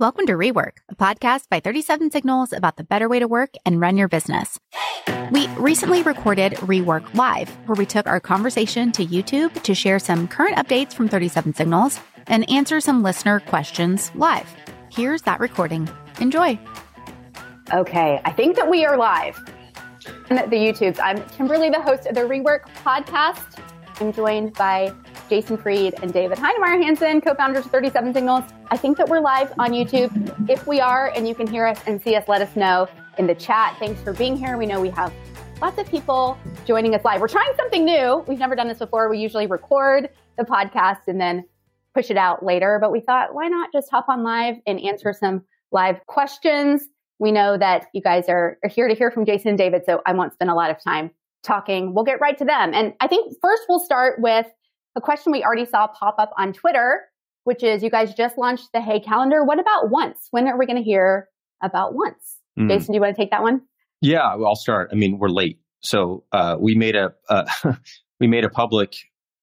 Welcome to Rework, a podcast by 37signals about the better way to work and run your business. We recently recorded Rework Live, where we took our conversation to YouTube to share some current updates from 37signals and answer some listener questions live. Here's that recording. Enjoy. Okay, I think that we are live on the YouTubes. I'm Kimberly, the host of the Rework podcast. I'm joined by Jason Fried and David Heinemeier Hansson, co-founders of 37signals. I think that we're live on YouTube. If we are and you can hear us and see us, let us know in the chat. Thanks for being here. We know we have lots of people joining us live. We're trying something new. We've never done this before. We usually record the podcast and then push it out later, but we thought, why not just hop on live and answer some live questions? We know that you guys are here to hear from Jason and David, so I won't spend a lot of time talking. We'll get right to them. And I think first we'll start with a question we already saw pop up on Twitter, which is, you guys just launched the Hey Calendar. What about Once? When are we going to hear about Once? Jason, do you want to take that one? Yeah, well, I'll start. I mean, we're late. So we made a public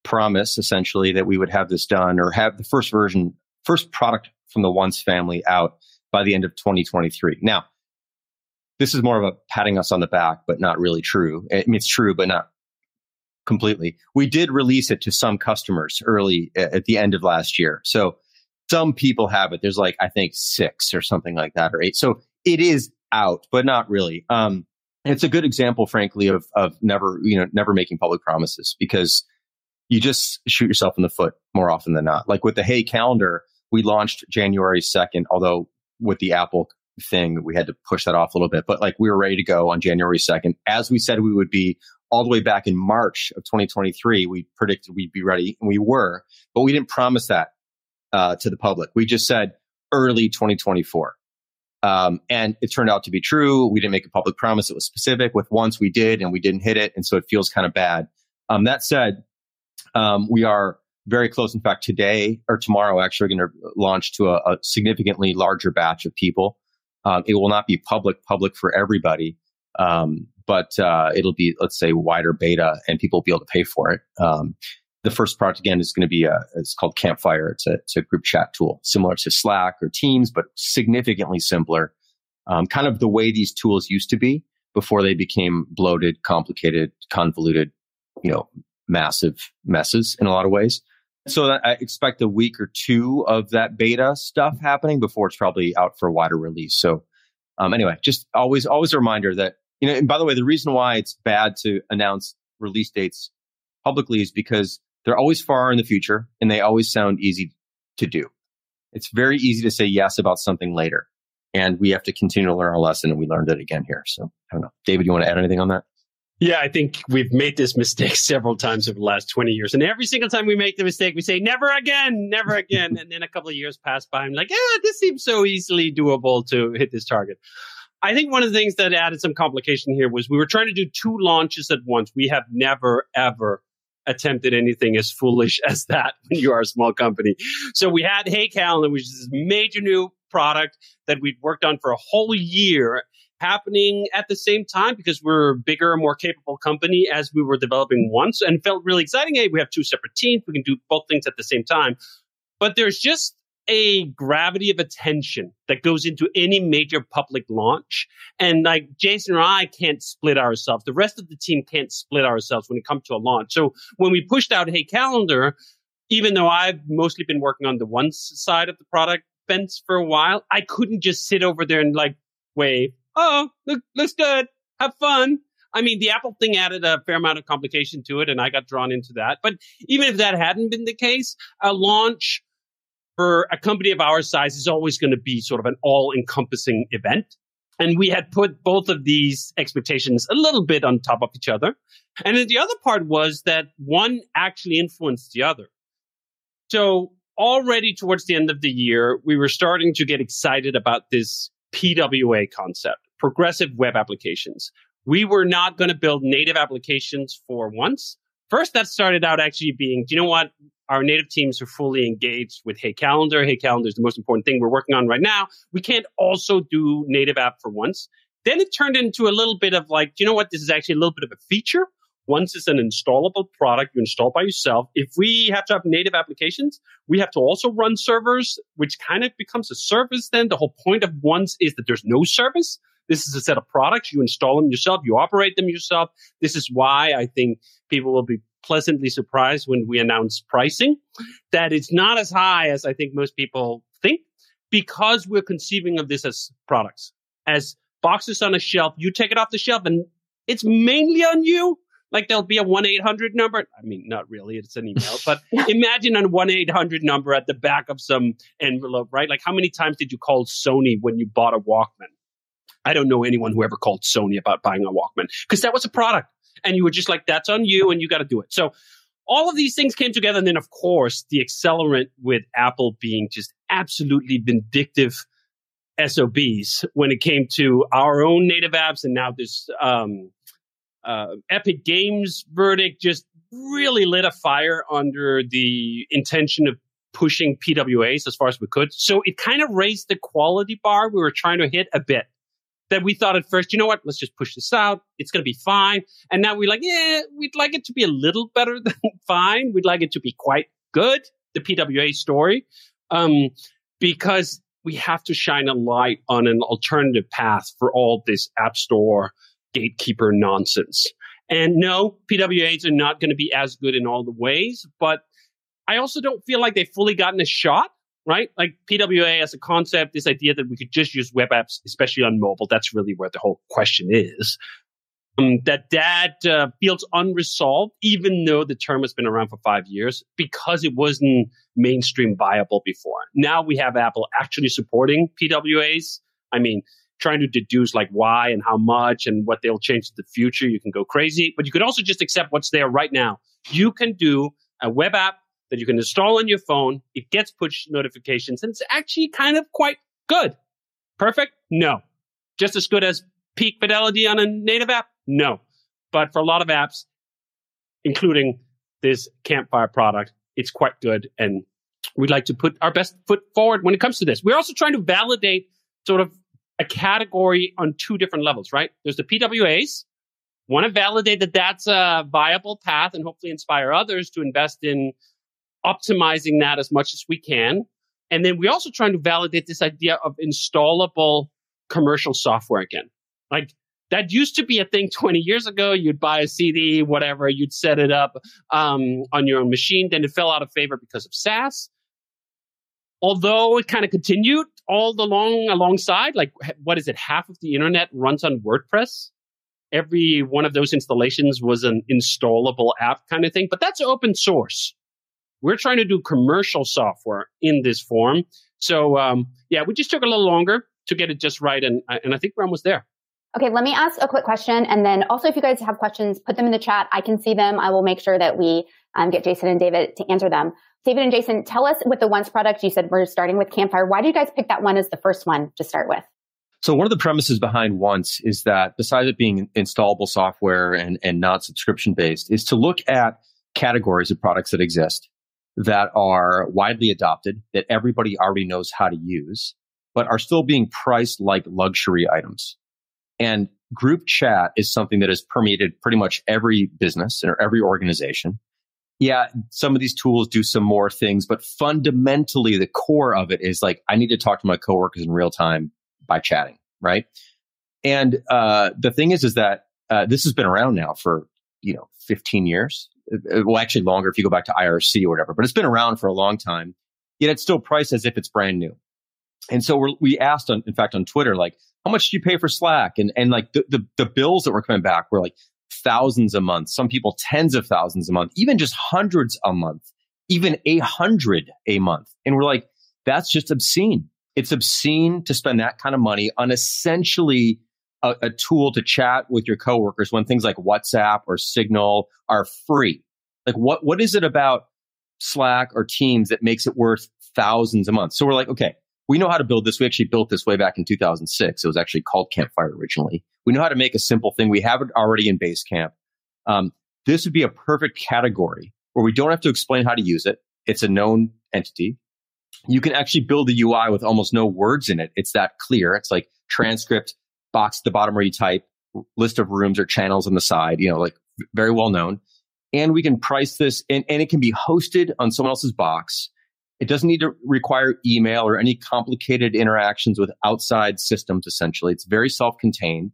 promise, essentially, that we would have this done or have the first product from the Once family out by the end of 2023. Now, this is more of a patting us on the back, but not really true. I mean, it's true, but not completely. We did release it to some customers early at the end of last year. So some people have it. There's like, I think 6 or something like that, or 8. So it is out, but not really. It's a good example, frankly, of never making public promises, because you just shoot yourself in the foot more often than not. Like with the Hey Calendar, we launched January 2nd, although with the Apple thing, we had to push that off a little bit. But like, we were ready to go on January 2nd, as we said we would be. All the way back in March of 2023, we predicted we'd be ready, and we were, but we didn't promise that to the public. We just said early 2024. And it turned out to be true. We didn't make a public promise. It was specific. With Once, we did, and we didn't hit it. And so it feels kind of bad. That said, we are very close. In fact, today or tomorrow, actually, we're going to launch to a significantly larger batch of people. It will not be public for everybody. But it'll be, let's say, wider beta, and people will be able to pay for it. The first product, again, is going to be, it's called Campfire. It's a group chat tool, similar to Slack or Teams, but significantly simpler. Kind of the way these tools used to be before they became bloated, complicated, convoluted, massive messes in a lot of ways. So I expect a week or two of that beta stuff happening before it's probably out for a wider release. So anyway, just always a reminder that, and by the way, the reason why it's bad to announce release dates publicly is because they're always far in the future and they always sound easy to do. It's very easy to say yes about something later. And we have to continue to learn our lesson, and we learned it again here. So I don't know. David, you want to add anything on that? Yeah, I think we've made this mistake several times over the last 20 years. And every single time we make the mistake, we say, never again. And then a couple of years pass by and I'm like, yeah, this seems so easily doable to hit this target. I think one of the things that added some complication here was we were trying to do 2 launches at once. We have never, ever attempted anything as foolish as that when you are a small company. So we had Hey Calendar, which is this major new product that we'd worked on for a whole year, happening at the same time because we're a bigger, more capable company as we were developing Once, and felt really exciting. Hey, we have 2 separate teams. We can do both things at the same time. But there's just a gravity of attention that goes into any major public launch. And like Jason or I can't split ourselves. The rest of the team can't split ourselves when it comes to a launch. So when we pushed out Hey Calendar, even though I've mostly been working on the one side of the product fence for a while, I couldn't just sit over there and like wave, oh, look, looks good, have fun. I mean, the Apple thing added a fair amount of complication to it, and I got drawn into that. But even if that hadn't been the case, a launch for a company of our size is always going to be sort of an all-encompassing event. And we had put both of these expectations a little bit on top of each other. And then the other part was that one actually influenced the other. So already towards the end of the year, we were starting to get excited about this PWA concept, progressive web applications. We were not going to build native applications for Once. First, that started out actually being, do you know what? Our native teams are fully engaged with Hey Calendar. Hey Calendar is the most important thing we're working on right now. We can't also do native app for Once. Then it turned into a little bit of like, do you know what? This is actually a little bit of a feature. Once it's an installable product you install by yourself. If we have to have native applications, we have to also run servers, which kind of becomes a service then. The whole point of Once is that there's no service. This is a set of products. You install them yourself. You operate them yourself. This is why I think people will be pleasantly surprised when we announce pricing, that it's not as high as I think most people think, because we're conceiving of this as products, as boxes on a shelf. You take it off the shelf and it's mainly on you. Like there'll be a 1-800 number. I mean, not really. It's an email. But imagine a 1-800 number at the back of some envelope, right? Like how many times did you call Sony when you bought a Walkman? I don't know anyone who ever called Sony about buying a Walkman, because that was a product. And you were just like, that's on you and you got to do it. So all of these things came together. And then, of course, the accelerant with Apple being just absolutely vindictive SOBs when it came to our own native apps. And now this... Epic Games verdict just really lit a fire under the intention of pushing PWAs as far as we could. So it kind of raised the quality bar we were trying to hit a bit. That we thought at first, you know what, let's just push this out. It's going to be fine. And now we're like, yeah, we'd like it to be a little better than fine. We'd like it to be quite good, the PWA story, because we have to shine a light on an alternative path for all this App Store gatekeeper nonsense. And no, PWAs are not going to be as good in all the ways, but I also don't feel like they've fully gotten a shot, right? Like PWA as a concept, this idea that we could just use web apps, especially on mobile, that's really where the whole question is. That feels unresolved, even though the term has been around for 5 years, because it wasn't mainstream viable before. Now we have Apple actually supporting PWAs. I mean, trying to deduce like why and how much and what they'll change in the future, you can go crazy. But you could also just accept what's there right now. You can do a web app that you can install on your phone. It gets push notifications, and it's actually kind of quite good. Perfect? No. Just as good as peak fidelity on a native app? No. But for a lot of apps, including this Campfire product, it's quite good. And we'd like to put our best foot forward when it comes to this. We're also trying to validate sort of a category on two different levels, right? There's the PWAs. Want to validate that that's a viable path and hopefully inspire others to invest in optimizing that as much as we can. And then we're also trying to validate this idea of installable commercial software again. Like that used to be a thing 20 years ago. You'd buy a CD, whatever, you'd set it up on your own machine. Then it fell out of favor because of SaaS. Although it kind of continued all the long alongside, like, what is it? Half of the internet runs on WordPress. Every one of those installations was an installable app kind of thing, but that's open source. We're trying to do commercial software in this form. So, yeah, we just took a little longer to get it just right. And I think we're almost there. Okay, let me ask a quick question. And then also, if you guys have questions, put them in the chat. I can see them. I will make sure that we get Jason and David to answer them. David and Jason, tell us with the Once product, you said we're starting with Campfire. Why do you guys pick that one as the first one to start with? So one of the premises behind Once is that besides it being installable software and not subscription-based, is to look at categories of products that exist that are widely adopted, that everybody already knows how to use, but are still being priced like luxury items. And group chat is something that has permeated pretty much every business or every organization. Yeah, some of these tools do some more things, but fundamentally the core of it is like, I need to talk to my coworkers in real time by chatting, right? And the thing is that this has been around now for, 15 years. Well, actually longer if you go back to IRC or whatever, but it's been around for a long time, yet it's still priced as if it's brand new. And so we asked, on Twitter, like, how much do you pay for Slack? And like the bills that were coming back were like, thousands a month, some people tens of thousands a month, even just hundreds a month, even 100 a month. And we're like, that's just obscene. It's obscene to spend that kind of money on essentially a tool to chat with your coworkers when things like WhatsApp or Signal are free. Like what is it about Slack or Teams that makes it worth thousands a month? So we're like, okay, we know how to build this. We actually built this way back in 2006. It was actually called Campfire originally. We know how to make a simple thing. We have it already in Basecamp. This would be a perfect category where we don't have to explain how to use it. It's a known entity. You can actually build the UI with almost no words in it. It's that clear. It's like transcript, box at the bottom where you type, list of rooms or channels on the side, like very well known. And we can price this, and it can be hosted on someone else's box. It doesn't need to require email or any complicated interactions with outside systems, essentially. It's very self-contained,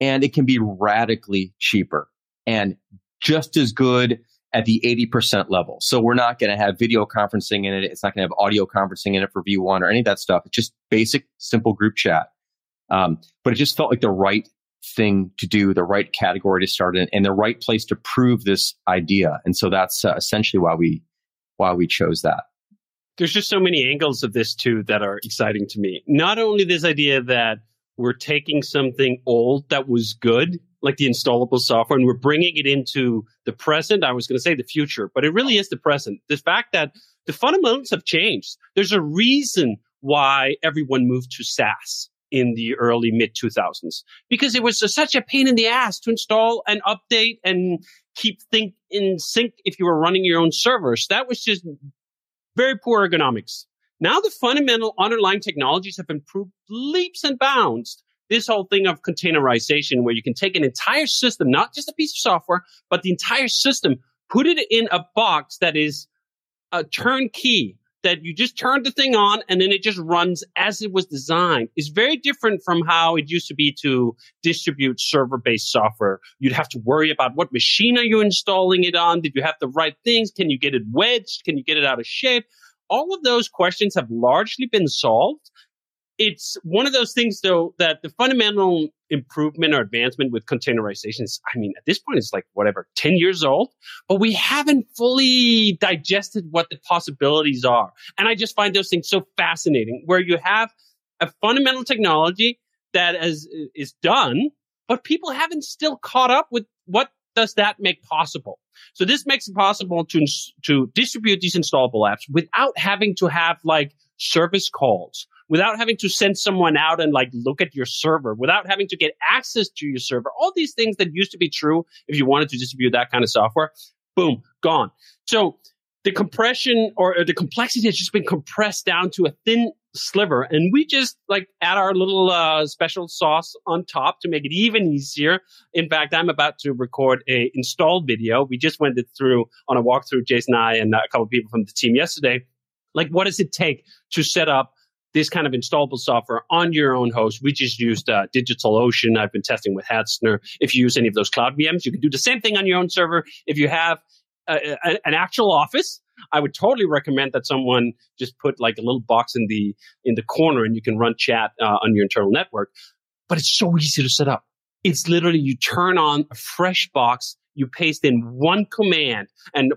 and it can be radically cheaper and just as good at the 80% level. So we're not going to have video conferencing in it. It's not going to have audio conferencing in it for V1 or any of that stuff. It's just basic, simple group chat. But it just felt like the right thing to do, the right category to start in, and the right place to prove this idea. And so that's essentially why we chose that. There's just so many angles of this too that are exciting to me. Not only this idea that we're taking something old that was good, like the installable software, and we're bringing it into the present. I was going to say the future, but it really is the present. The fact that the fundamentals have changed. There's a reason why everyone moved to SaaS in the early mid-2000s, because it was such a pain in the ass to install and update and keep things in sync if you were running your own servers. That was just very poor ergonomics. Now the fundamental underlying technologies have improved leaps and bounds. This whole thing of containerization, where you can take an entire system, not just a piece of software, but the entire system, put it in a box that is a turnkey, that you just turn the thing on and then it just runs as it was designed, is very different from how it used to be to distribute server-based software. You'd have to worry about what machine are you installing it on? Did you have the right things? Can you get it wedged? Can you get it out of shape? All of those questions have largely been solved. It's one of those things, though, that the fundamental improvement or advancement with containerization is, I mean, at this point, it's like, whatever, 10 years old, but we haven't fully digested what the possibilities are. And I just find those things so fascinating, where you have a fundamental technology that is done, but people haven't still caught up with what does that make possible. So this makes it possible to distribute these installable apps without having to have like service calls, without having to send someone out and like look at your server, without having to get access to your server. All these things that used to be true if you wanted to distribute that kind of software, boom, gone. So the compression or the complexity has just been compressed down to a thin sliver. And we just like add our little special sauce on top to make it even easier. In fact, I'm about to record a install video. We just went through on a walkthrough, Jason and I and a couple of people from the team yesterday. Like, what does it take to set up this kind of installable software on your own host? We just used DigitalOcean. I've been testing with Hetzner. If you use any of those cloud VMs, you can do the same thing on your own server. If you have an actual office, I would totally recommend that someone just put like a little box in the corner and you can run chat on your internal network. But it's so easy to set up. It's literally, you turn on a fresh box, you paste in one command, and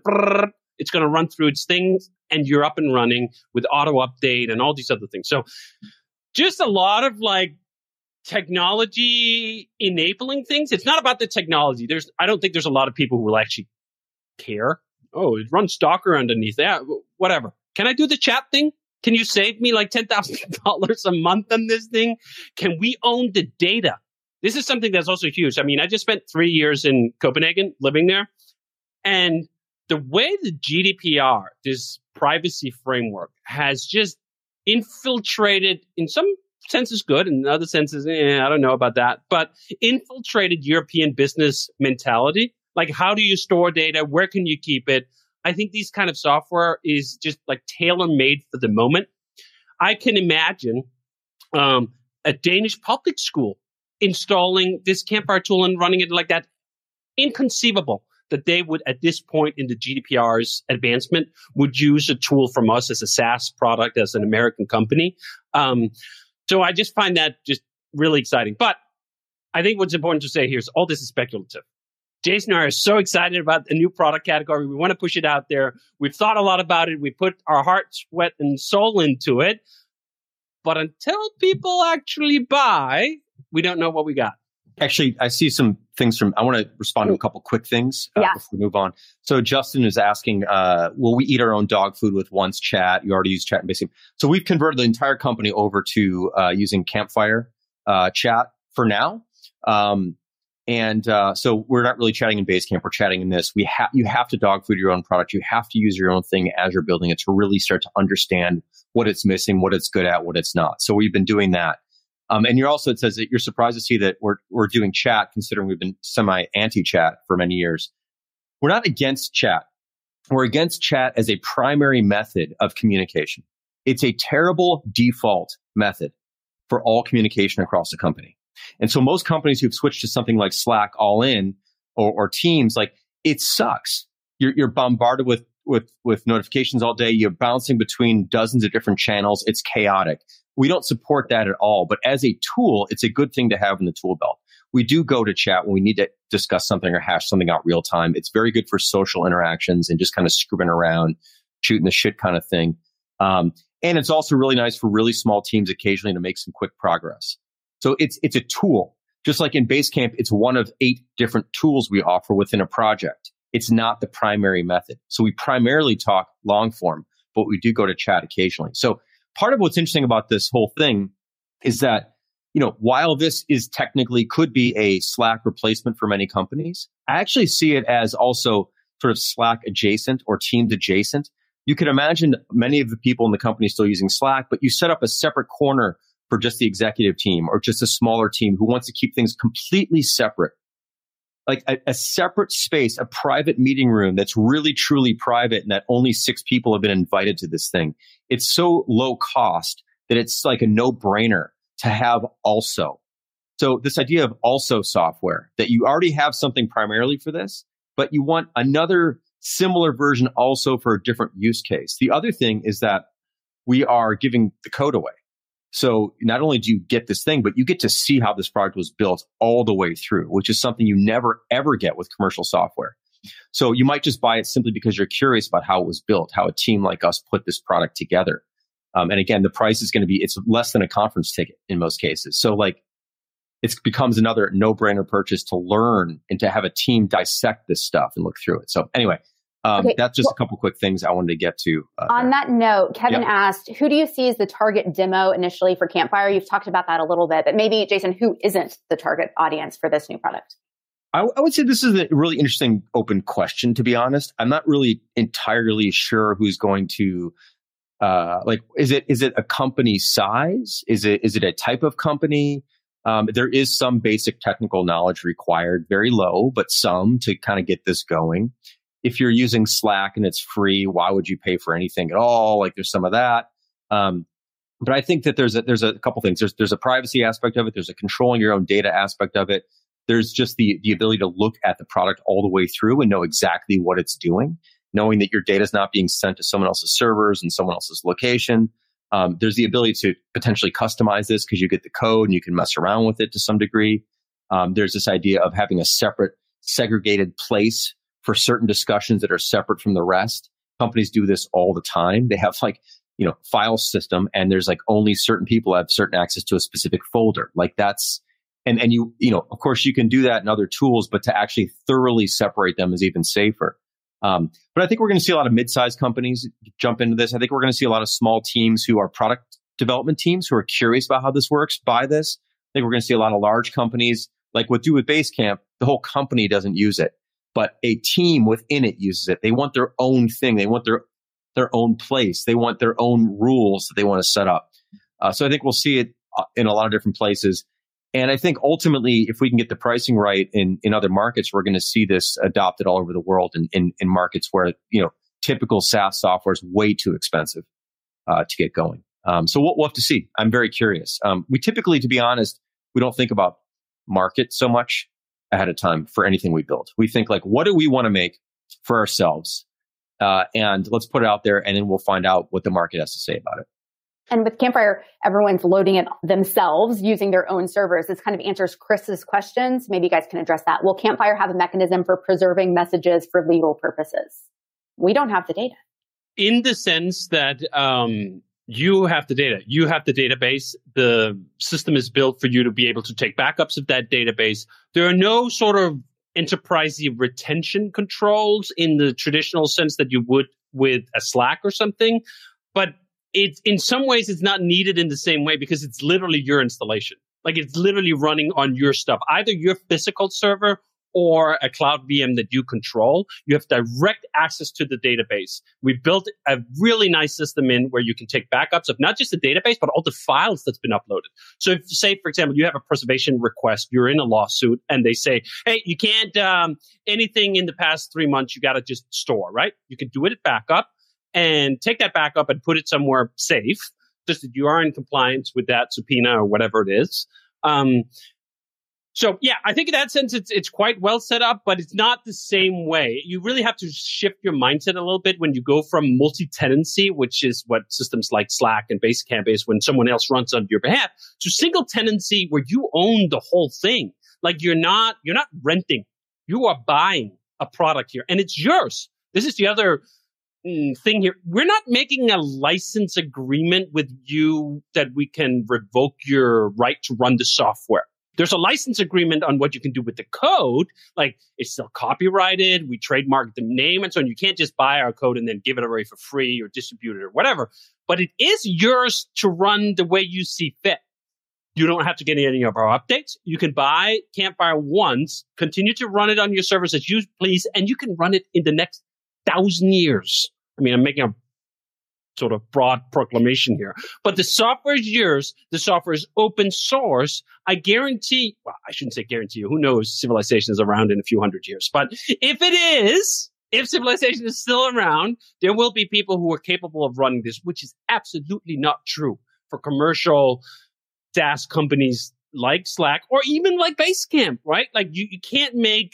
it's going to run through its things, and you're up and running with auto update and all these other things. So just a lot of like technology enabling things. It's not about the technology. I don't think there's a lot of people who will actually care. Oh, it runs Docker underneath that. Yeah, whatever. Can I do the chat thing? Can you save me like $10,000 a month on this thing? Can we own the data? This is something that's also huge. I mean, I just spent 3 years in Copenhagen living there. And the way the GDPR, this privacy framework, has just infiltrated, in some senses good, in other senses, I don't know about that, but infiltrated European business mentality. Like, how do you store data? Where can you keep it? I think these kind of software is just like tailor-made for the moment. I can imagine a Danish public school installing this Campfire tool and running it like that. Inconceivable that they would, at this point in the GDPR's advancement, would use a tool from us as a SaaS product, as an American company. So I just find that just really exciting. But I think what's important to say here is all this is speculative. Jason and I are so excited about the new product category. We want to push it out there. We've thought a lot about it. We put our heart, sweat, and soul into it. But until people actually buy, we don't know what we got. Actually, I see some things from, I want to respond to a couple quick things before we move on. So Justin is asking, will we eat our own dog food with Once Chat? You already use Chat in Basecamp. So we've converted the entire company over to using Campfire Chat for now. So we're not really chatting in Basecamp. We're chatting in this. You have to dog food your own product. You have to use your own thing as you're building it to really start to understand what it's missing, what it's good at, what it's not. So we've been doing that. And you're also, it says that you're surprised to see that we're doing chat, considering we've been semi-anti-chat for many years. We're not against chat. We're against chat as a primary method of communication. It's a terrible default method for all communication across the company. And so most companies who've switched to something like Slack all in or Teams, like, it sucks. You're bombarded with notifications all day. You're bouncing between dozens of different channels. It's chaotic. We don't support that at all. But as a tool, it's a good thing to have in the tool belt. We do go to chat when we need to discuss something or hash something out real time. It's very good for social interactions and just kind of scribbling around, shooting the shit kind of thing. And it's also really nice for really small teams occasionally to make some quick progress. So it's a tool. Just like in Basecamp, it's one of 8 different tools we offer within a project. It's not the primary method. So we primarily talk long form, but we do go to chat occasionally. So part of what's interesting about this whole thing is that, you know, while this is technically could be a Slack replacement for many companies, I actually see it as also sort of Slack adjacent or Teams adjacent. You can imagine many of the people in the company still using Slack, but you set up a separate corner for just the executive team or just a smaller team who wants to keep things completely separate. Like a separate space, a private meeting room that's really, truly private and that only 6 people have been invited to this thing. It's so low cost that it's like a no-brainer to have also. So this idea of also software, that you already have something primarily for this, but you want another similar version also for a different use case. The other thing is that we are giving the code away. So not only do you get this thing, but you get to see how this product was built all the way through, which is something you never, ever get with commercial software. So you might just buy it simply because you're curious about how it was built, how a team like us put this product together. And again, the price is going to be, it's less than a conference ticket in most cases. So like it becomes another no-brainer purchase to learn and to have a team dissect this stuff and look through it. So anyway. Okay. That's just a couple quick things I wanted to get to. On that note, Kevin asked, who do you see as the target demo initially for Campfire? You've talked about that a little bit, but maybe, Jason, who isn't the target audience for this new product? I would say this is a really interesting open question, to be honest. I'm not really entirely sure who's going to, is it a company size? Is it a type of company? There is some basic technical knowledge required, very low, but some to kind of get this going. If you're using Slack and it's free, why would you pay for anything at all? Like there's some of that. But I think that there's a couple things. There's a privacy aspect of it. There's a controlling your own data aspect of it. There's just the ability to look at the product all the way through and know exactly what it's doing, knowing that your data is not being sent to someone else's servers and someone else's location. There's the ability to potentially customize this because you get the code and you can mess around with it to some degree. There's this idea of having a separate segregated place for certain discussions that are separate from the rest. Companies do this all the time. They have like, you know, file system and there's like only certain people have certain access to a specific folder. Like that's, and you know, of course you can do that in other tools, but to actually thoroughly separate them is even safer. But I think we're going to see a lot of mid-sized companies jump into this. I think we're going to see a lot of small teams who are product development teams who are curious about how this works buy this. I think we're going to see a lot of large companies like what do with Basecamp, the whole company doesn't use it, but a team within it uses it. They want their own thing. They want their own place. They want their own rules that they want to set up. So I think we'll see it in a lot of different places. And I think ultimately, if we can get the pricing right in other markets, we're going to see this adopted all over the world in markets where, you know, typical SaaS software is way too expensive to get going. So we'll have to see. I'm very curious. We typically, to be honest, we don't think about market so much ahead of time for anything we build. We think like, what do we want to make for ourselves? And let's put it out there and then we'll find out what the market has to say about it. And with Campfire, everyone's loading it themselves using their own servers. This kind of answers Chris's questions. Maybe you guys can address that. Will Campfire have a mechanism for preserving messages for legal purposes? We don't have the data. In the sense that you have the data. You have the database. The system is built for you to be able to take backups of that database. There are no sort of enterprisey retention controls in the traditional sense that you would with a Slack or something. But it's in some ways, it's not needed in the same way because it's literally your installation. Like it's literally running on your stuff, either your physical server or a cloud VM that you control, you have direct access to the database. We built a really nice system in where you can take backups of not just the database, but all the files that's been uploaded. So if, say, for example, you have a preservation request, you're in a lawsuit, and they say, hey, you can't, anything in the past 3 months, you got to just store, right? You can do it at backup and take that backup and put it somewhere safe, just that you are in compliance with that subpoena or whatever it is. So yeah, I think in that sense, it's quite well set up, but it's not the same way. You really have to shift your mindset a little bit when you go from multi-tenancy, which is what systems like Slack and Basecamp is when someone else runs on your behalf, to single tenancy where you own the whole thing. Like you're not renting. You are buying a product here and it's yours. This is the other thing here. We're not making a license agreement with you that we can revoke your right to run the software. There's a license agreement on what you can do with the code. Like, it's still copyrighted. We trademark the name and so on. You can't just buy our code and then give it away for free or distribute it or whatever. But it is yours to run the way you see fit. You don't have to get any of our updates. You can buy Campfire once, continue to run it on your servers as you please, and you can run it in the next 1,000 years. I mean, I'm making a sort of broad proclamation here. But the software is yours. The software is open source. I guarantee, well, I shouldn't say guarantee you. Who knows? Civilization is around in a few hundred years. But if it is, if civilization is still around, there will be people who are capable of running this, which is absolutely not true for commercial SaaS companies like Slack or even like Basecamp, right? Like you can't make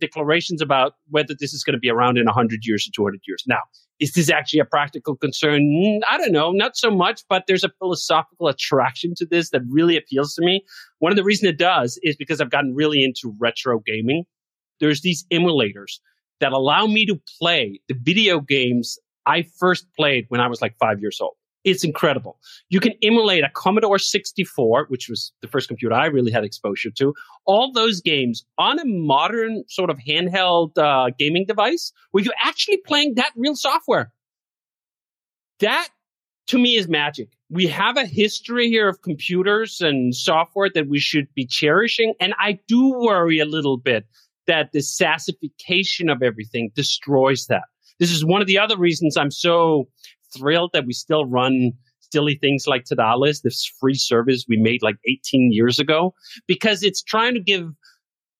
declarations about whether this is going to be around in 100 years or 200 years. Now, is this actually a practical concern? I don't know, not so much, but there's a philosophical attraction to this that really appeals to me. One of the reasons it does is because I've gotten really into retro gaming. There's these emulators that allow me to play the video games I first played when I was like 5 years old. It's incredible. You can emulate a Commodore 64, which was the first computer I really had exposure to, all those games on a modern sort of handheld gaming device where you're actually playing that real software. That, to me, is magic. We have a history here of computers and software that we should be cherishing. And I do worry a little bit that the SaaSification of everything destroys that. This is one of the other reasons I'm so thrilled that we still run silly things like Tadalis, this free service we made like 18 years ago, because it's trying to give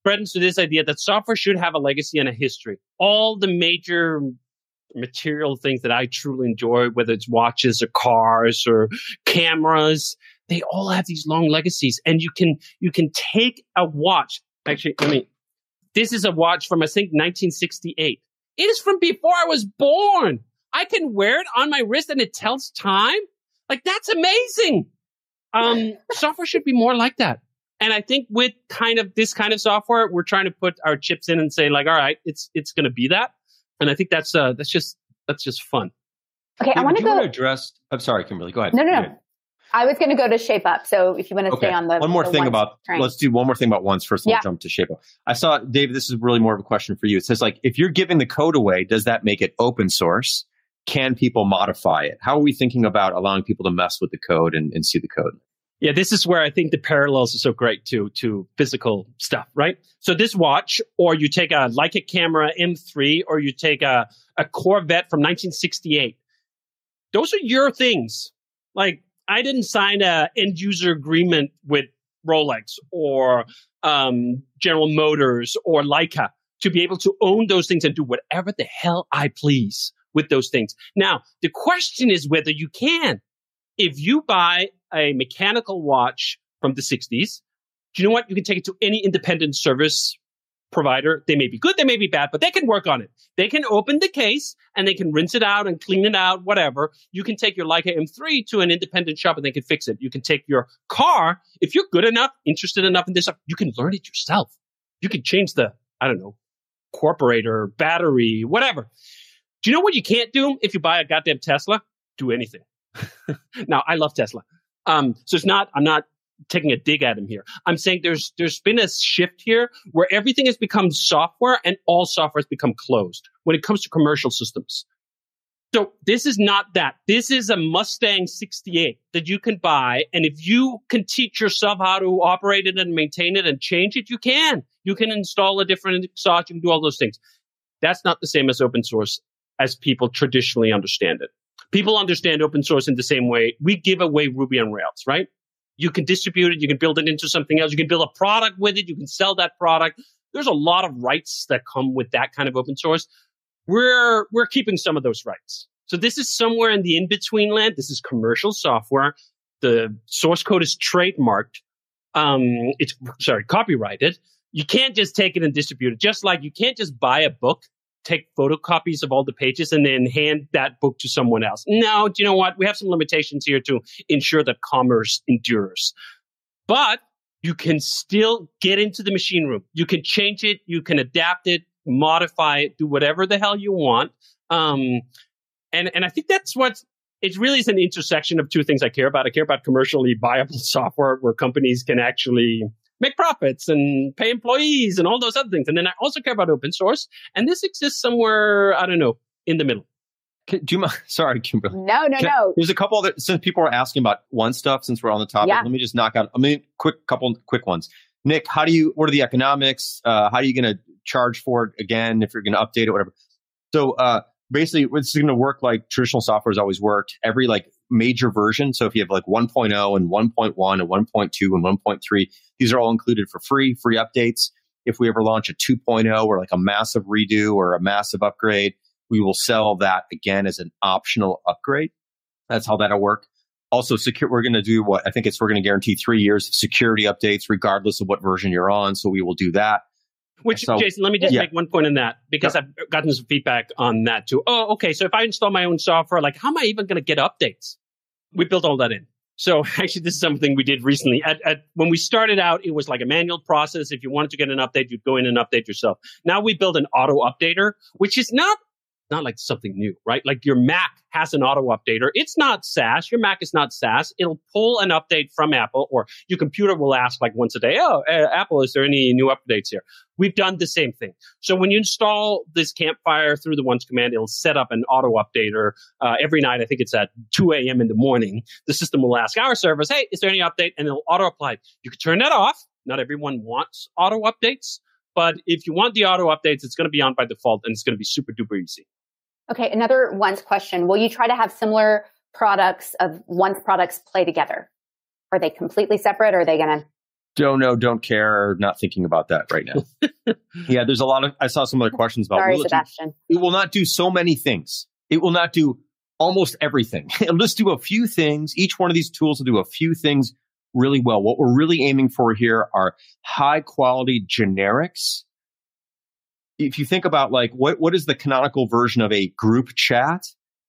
credence to this idea that software should have a legacy and a history. All the major material things that I truly enjoy, whether it's watches or cars or cameras, they all have these long legacies. And you can take a watch. Actually, this is a watch from, I think, 1968. It is from before I was born. I can wear it on my wrist and it tells time. Like, that's amazing. Software should be more like that. And I think with kind of this kind of software, we're trying to put our chips in and say, like, all right, it's going to be that. And I think that's just fun. Okay, I want to go address. I'm sorry, Kimberly. Go ahead. No. I was going to go to Shape Up. So if you want to stay on the one more the thing about train. Let's do one more thing about once. First, we'll jump to Shape Up. I saw, David, this is really more of a question for you. It says, like, if you're giving the code away, does that make it open source? Can people modify it? How are we thinking about allowing people to mess with the code and see the code? Yeah, this is where I think the parallels are so great to physical stuff, right? So this watch, or you take a Leica camera M3, or you take a Corvette from 1968. Those are your things. Like, I didn't sign an end-user agreement with Rolex or General Motors or Leica to be able to own those things and do whatever the hell I please with those things. Now, the question is whether you can. If you buy a mechanical watch from the 60s, do you know what? You can take it to any independent service provider. They may be good, they may be bad, but they can work on it. They can open the case and they can rinse it out and clean it out, whatever. You can take your Leica M3 to an independent shop and they can fix it. You can take your car. If you're good enough, interested enough in this stuff, you can learn it yourself. You can change the, I don't know, carburetor, battery, whatever. Do you know what you can't do if you buy a goddamn Tesla? Do anything. Now, I love Tesla. So I'm not taking a dig at him here. I'm saying there's been a shift here where everything has become software and all software has become closed when it comes to commercial systems. So this is not that. This is a Mustang 68 that you can buy. And if you can teach yourself how to operate it and maintain it and change it, you can. You can install a different exhaust. You can do all those things. That's not the same as open source as people traditionally understand it. People understand open source in the same way. We give away Ruby on Rails, right? You can distribute it. You can build it into something else. You can build a product with it. You can sell that product. There's a lot of rights that come with that kind of open source. We're keeping some of those rights. So this is somewhere in the in-between land. This is commercial software. The source code is trademarked. It's copyrighted. You can't just take it and distribute it. Just like you can't just buy a book, take photocopies of all the pages, and then hand that book to someone else. No, do you know what? We have some limitations here to ensure that commerce endures. But you can still get into the machine room. You can change it. You can adapt it, modify it, do whatever the hell you want. And I think that's what it really is, an intersection of two things I care about. I care about commercially viable software where companies can actually make profits and pay employees and all those other things. And then I also care about open source. And this exists somewhere, I don't know, in the middle. Sorry, Kimberly. No. There's a couple other, since people are asking about one stuff, since we're on the topic, Let me just knock out a couple quick ones. Nick, what are the economics? How are you going to charge for it again if you're going to update it, whatever? So basically, it's going to work like traditional software has always worked. Every major version. So if you have 1.0 and 1.1 and 1.2 and 1.3, these are all included for free updates. If we ever launch a 2.0 or a massive redo or a massive upgrade, we will sell that again as an optional upgrade. That's how that'll work. Also, we're going to do we're going to guarantee 3 years of security updates, regardless of what version you're on. So we will do that. Which, so, Jason, let me just make one point on that, because I've gotten some feedback on that too. Oh, okay. So if I install my own software, how am I even going to get updates? We built all that in. So actually, this is something we did recently. When we started out, it was like a manual process. If you wanted to get an update, you'd go in and update yourself. Now we build an auto updater, which is not like something new, right? Like your Mac has an auto updater. It's not SaaS. Your Mac is not SaaS. It'll pull an update from Apple, or your computer will ask once a day, Apple, is there any new updates here? We've done the same thing. So when you install this Campfire through the Once command, it'll set up an auto updater. Every night, I think it's at 2 a.m. in the morning, the system will ask our servers, hey, is there any update? And it'll auto apply. You can turn that off. Not everyone wants auto updates. But if you want the auto updates, it's going to be on by default, and it's going to be super duper easy. Okay, another Once question. Will you try to have similar products of Once products play together? Are they completely separate, or are they going to... Don't know, don't care, not thinking about that right now. Yeah, there's a lot of... I saw some other questions about... Sorry, Sebastian. It will not do so many things. It will not do almost everything. It'll just do a few things. Each one of these tools will do a few things really well. What we're really aiming for here are high quality generics. If you think about what is the canonical version of a group chat?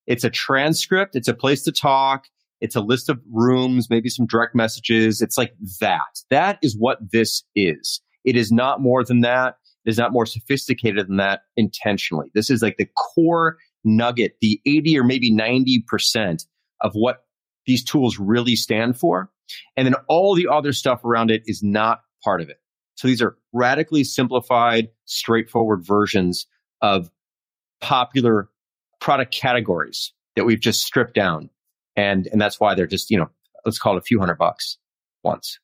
It's a transcript. It's a place to talk. It's a list of rooms, maybe some direct messages. It's like that. That is what this is. It is not more than that. It is not more sophisticated than that intentionally. This is the core nugget, the 80 or maybe 90% of what these tools really stand for. And then all the other stuff around it is not part of it. So these are radically simplified, straightforward versions of popular product categories that we've just stripped down. And that's why they're just, let's call it a few $100 Once.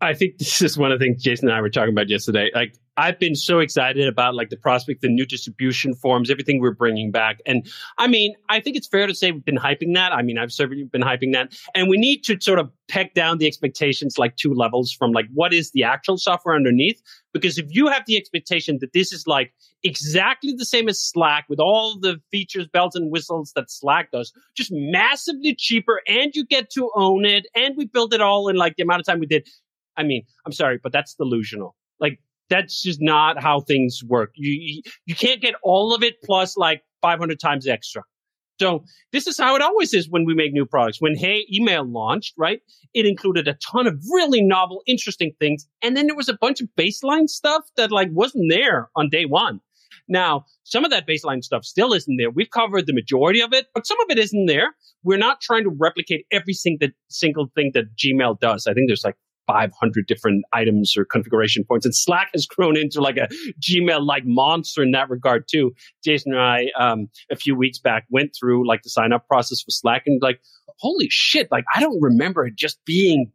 I think this is one of the things Jason and I were talking about yesterday. I've been so excited about the prospect, the new distribution forms, everything we're bringing back. And I think it's fair to say we've been hyping that. I've certainly been hyping that. And we need to sort of peg down the expectations 2 levels from what is the actual software underneath. Because if you have the expectation that this is exactly the same as Slack with all the features, bells and whistles that Slack does, just massively cheaper, and you get to own it, and we build it all in the amount of time we did. I'm sorry, but that's delusional. That's just not how things work. You can't get all of it plus 500 times extra. So this is how it always is when we make new products. When Hey Email launched, right, it included a ton of really novel, interesting things. And then there was a bunch of baseline stuff that wasn't there on day one. Now, some of that baseline stuff still isn't there. We've covered the majority of it, but some of it isn't there. We're not trying to replicate every single thing that Gmail does. I think there's 500 different items or configuration points. And Slack has grown into a Gmail-like monster in that regard too. Jason and I, a few weeks back, went through the sign-up process for Slack and holy shit, I don't remember it just being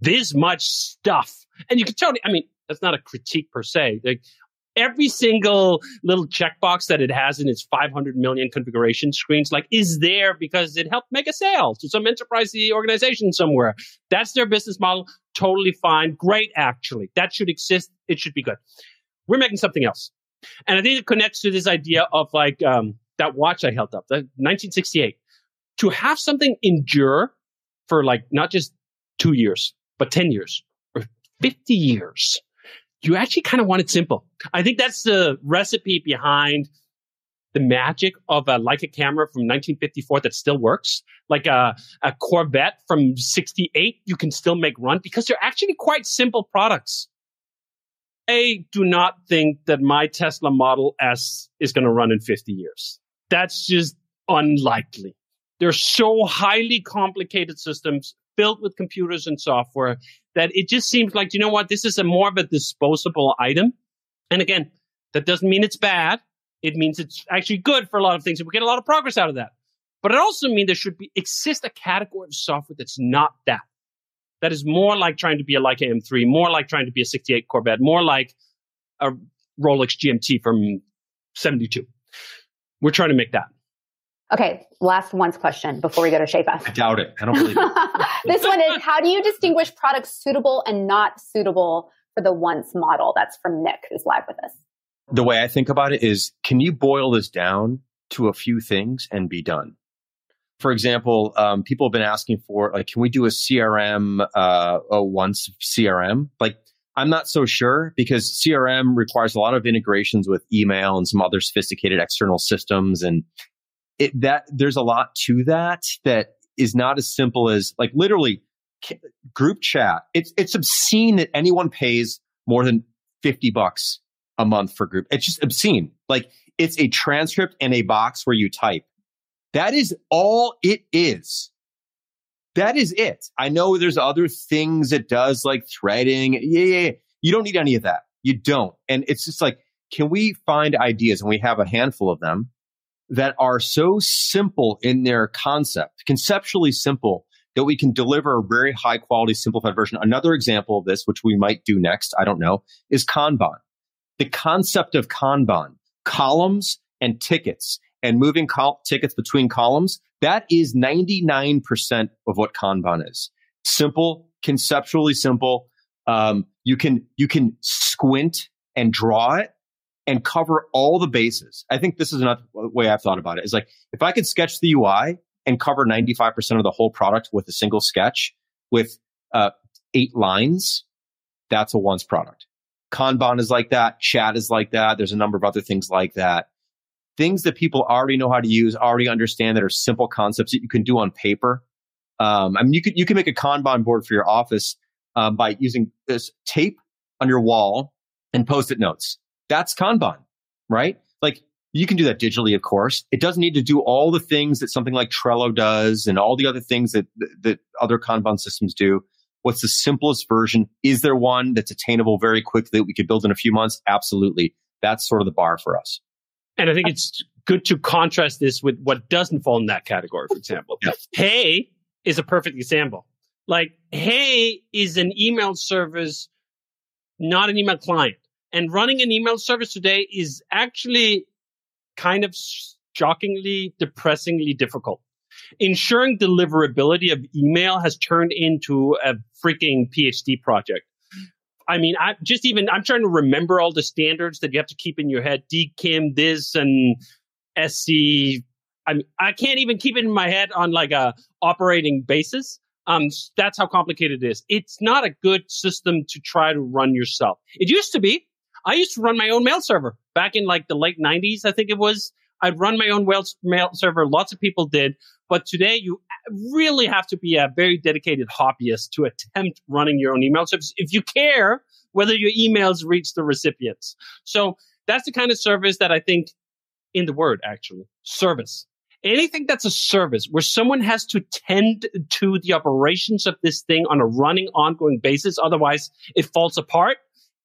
this much stuff. And you can totally, That's not a critique per se. Like, every single little checkbox that it has in its 500 million configuration screens, like, is there because it helped make a sale to some enterprise organization somewhere. That's their business model. Totally fine. Great, actually. That should exist. It should be good. We're making something else. And I think it connects to this idea of like that watch I held up, the 1968. To have something endure for like not just 2 years, but 10 years or 50 years, you actually kind of want it simple. I think that's the recipe behind the magic of a Leica camera from 1954 that still works. Like a Corvette from 68 you can still make run because they're actually quite simple products. I do not think that my Tesla Model S is going to run in 50 years. That's just unlikely. They're so highly complicated systems built with computers and software that it just seems like, you know what, this is a more of a disposable item. And again, that doesn't mean it's bad. It means it's actually good for a lot of things. And we get a lot of progress out of that. But it also means there should exist a category of software that's not that. That is more like trying to be a Leica M3, more like trying to be a 68 Corvette, more like a Rolex GMT from 72. We're trying to make that. Okay, last Once question before we go to Shape Up. I doubt it. I don't believe it. This one is, how do you distinguish products suitable and not suitable for the Once model? That's from Nick, who's live with us. The way I think about it is, can you boil this down to a few things and be done? For example, people have been asking for, like, can we do a CRM, a Once CRM? Like, I'm not so sure because CRM requires a lot of integrations with email and some other sophisticated external systems. And there's a lot to that is not as simple as, like, literally group chat. It's obscene that anyone pays more than $50 a month for group. It's just obscene. Like, it's a transcript and a box where you type. That is all it is. That is it. I know there's other things it does, like threading. Yeah. You don't need any of that. You don't. And it's just like, can we find ideas? And we have a handful of them that are so simple in their concept, conceptually simple, that we can deliver a very high quality, simplified version. Another example of this, which we might do next, I don't know, is Kanban. The concept of Kanban, columns and tickets, and moving tickets between columns, that is 99% of what Kanban is. Simple, conceptually simple. You can squint and draw it and cover all the bases. I think this is another way I've thought about it. It's like, if I could sketch the UI and cover 95% of the whole product with a single sketch with 8 lines, that's a Once product. Kanban is like that. Chat is like that. There's a number of other things like that. Things that people already know how to use, already understand, that are simple concepts that you can do on paper. I mean, you can make a Kanban board for your office by using this tape on your wall and Post-it notes. That's Kanban, right? Like, you can do that digitally, of course. It doesn't need to do all the things that something like Trello does and all the other things that other Kanban systems do. What's the simplest version? Is there one that's attainable very quickly that we could build in a few months? Absolutely. That's sort of the bar for us. And I think it's good to contrast this with what doesn't fall in that category, for example. Yeah. Hey is a perfect example. Like, Hey is an email service, not an email client. And running an email service today is actually kind of shockingly, depressingly difficult. Ensuring deliverability of email has turned into a freaking PhD project. I mean, I'm trying to remember all the standards that you have to keep in your head. DKIM, this, and SC. I can't even keep it in my head on like a operating basis. That's how complicated it is. It's not a good system to try to run yourself. It used to be. I used to run my own mail server back in like the late 90s, I think it was. I'd run my own mail server. Lots of people did. But today, you really have to be a very dedicated hobbyist to attempt running your own email service if you care whether your emails reach the recipients. So that's the kind of service that I think, in the word, actually, service. Anything that's a service where someone has to tend to the operations of this thing on a running, ongoing basis, otherwise it falls apart,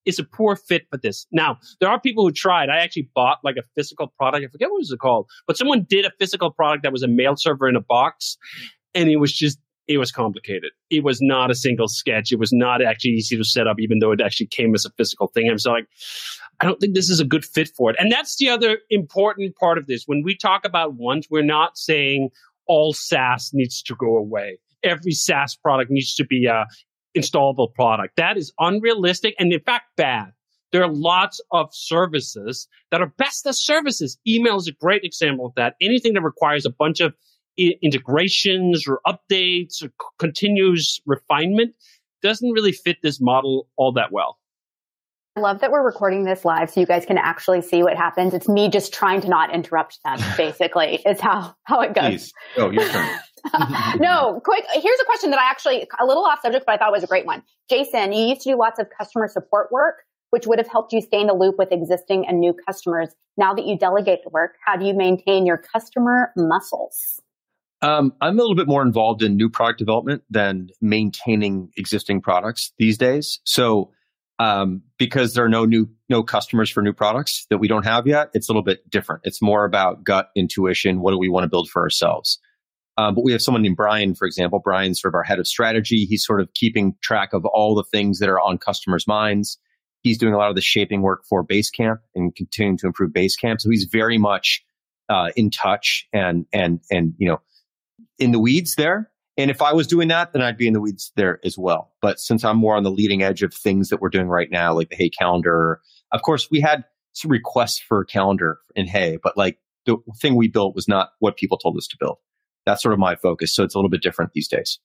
is a poor fit for this. Now, there are people who tried. I actually bought like a physical product. I forget what it was called, but someone did a physical product that was a mail server in a box, and it was just it was complicated. It was not a single sketch. It was not actually easy to set up, even though it actually came as a physical thing. I'm so like, I don't think this is a good fit for it. And that's the other important part of this. When we talk about Once, we're not saying all SaaS needs to go away. Every SaaS product needs to be a installable product. That is unrealistic and in fact bad. There are lots of services that are best as services. Email is a great example of that. Anything that requires a bunch of integrations or updates or continuous refinement doesn't really fit this model all that well. I love that we're recording this live so you guys can actually see what happens. It's me just trying to not interrupt them, basically, is how it goes. Jeez. Oh, your turn. No, quick. Here's a question that I actually, a little off subject, but I thought was a great one. Jason, you used to do lots of customer support work, which would have helped you stay in the loop with existing and new customers. Now that you delegate the work, how do you maintain your customer muscles? I'm a little bit more involved in new product development than maintaining existing products these days. So because there are no customers for new products that we don't have yet, it's a little bit different. It's more about gut intuition. What do we want to build for ourselves? But we have someone named Brian, for example. Brian's sort of our head of strategy. He's sort of keeping track of all the things that are on customers' minds. He's doing a lot of the shaping work for Basecamp and continuing to improve Basecamp. So he's very much in touch and in the weeds there. And if I was doing that, then I'd be in the weeds there as well. But since I'm more on the leading edge of things that we're doing right now, like the Hey Calendar, of course, we had some requests for Calendar in Hey, but like the thing we built was not what people told us to build. That's sort of my focus. So it's a little bit different these days.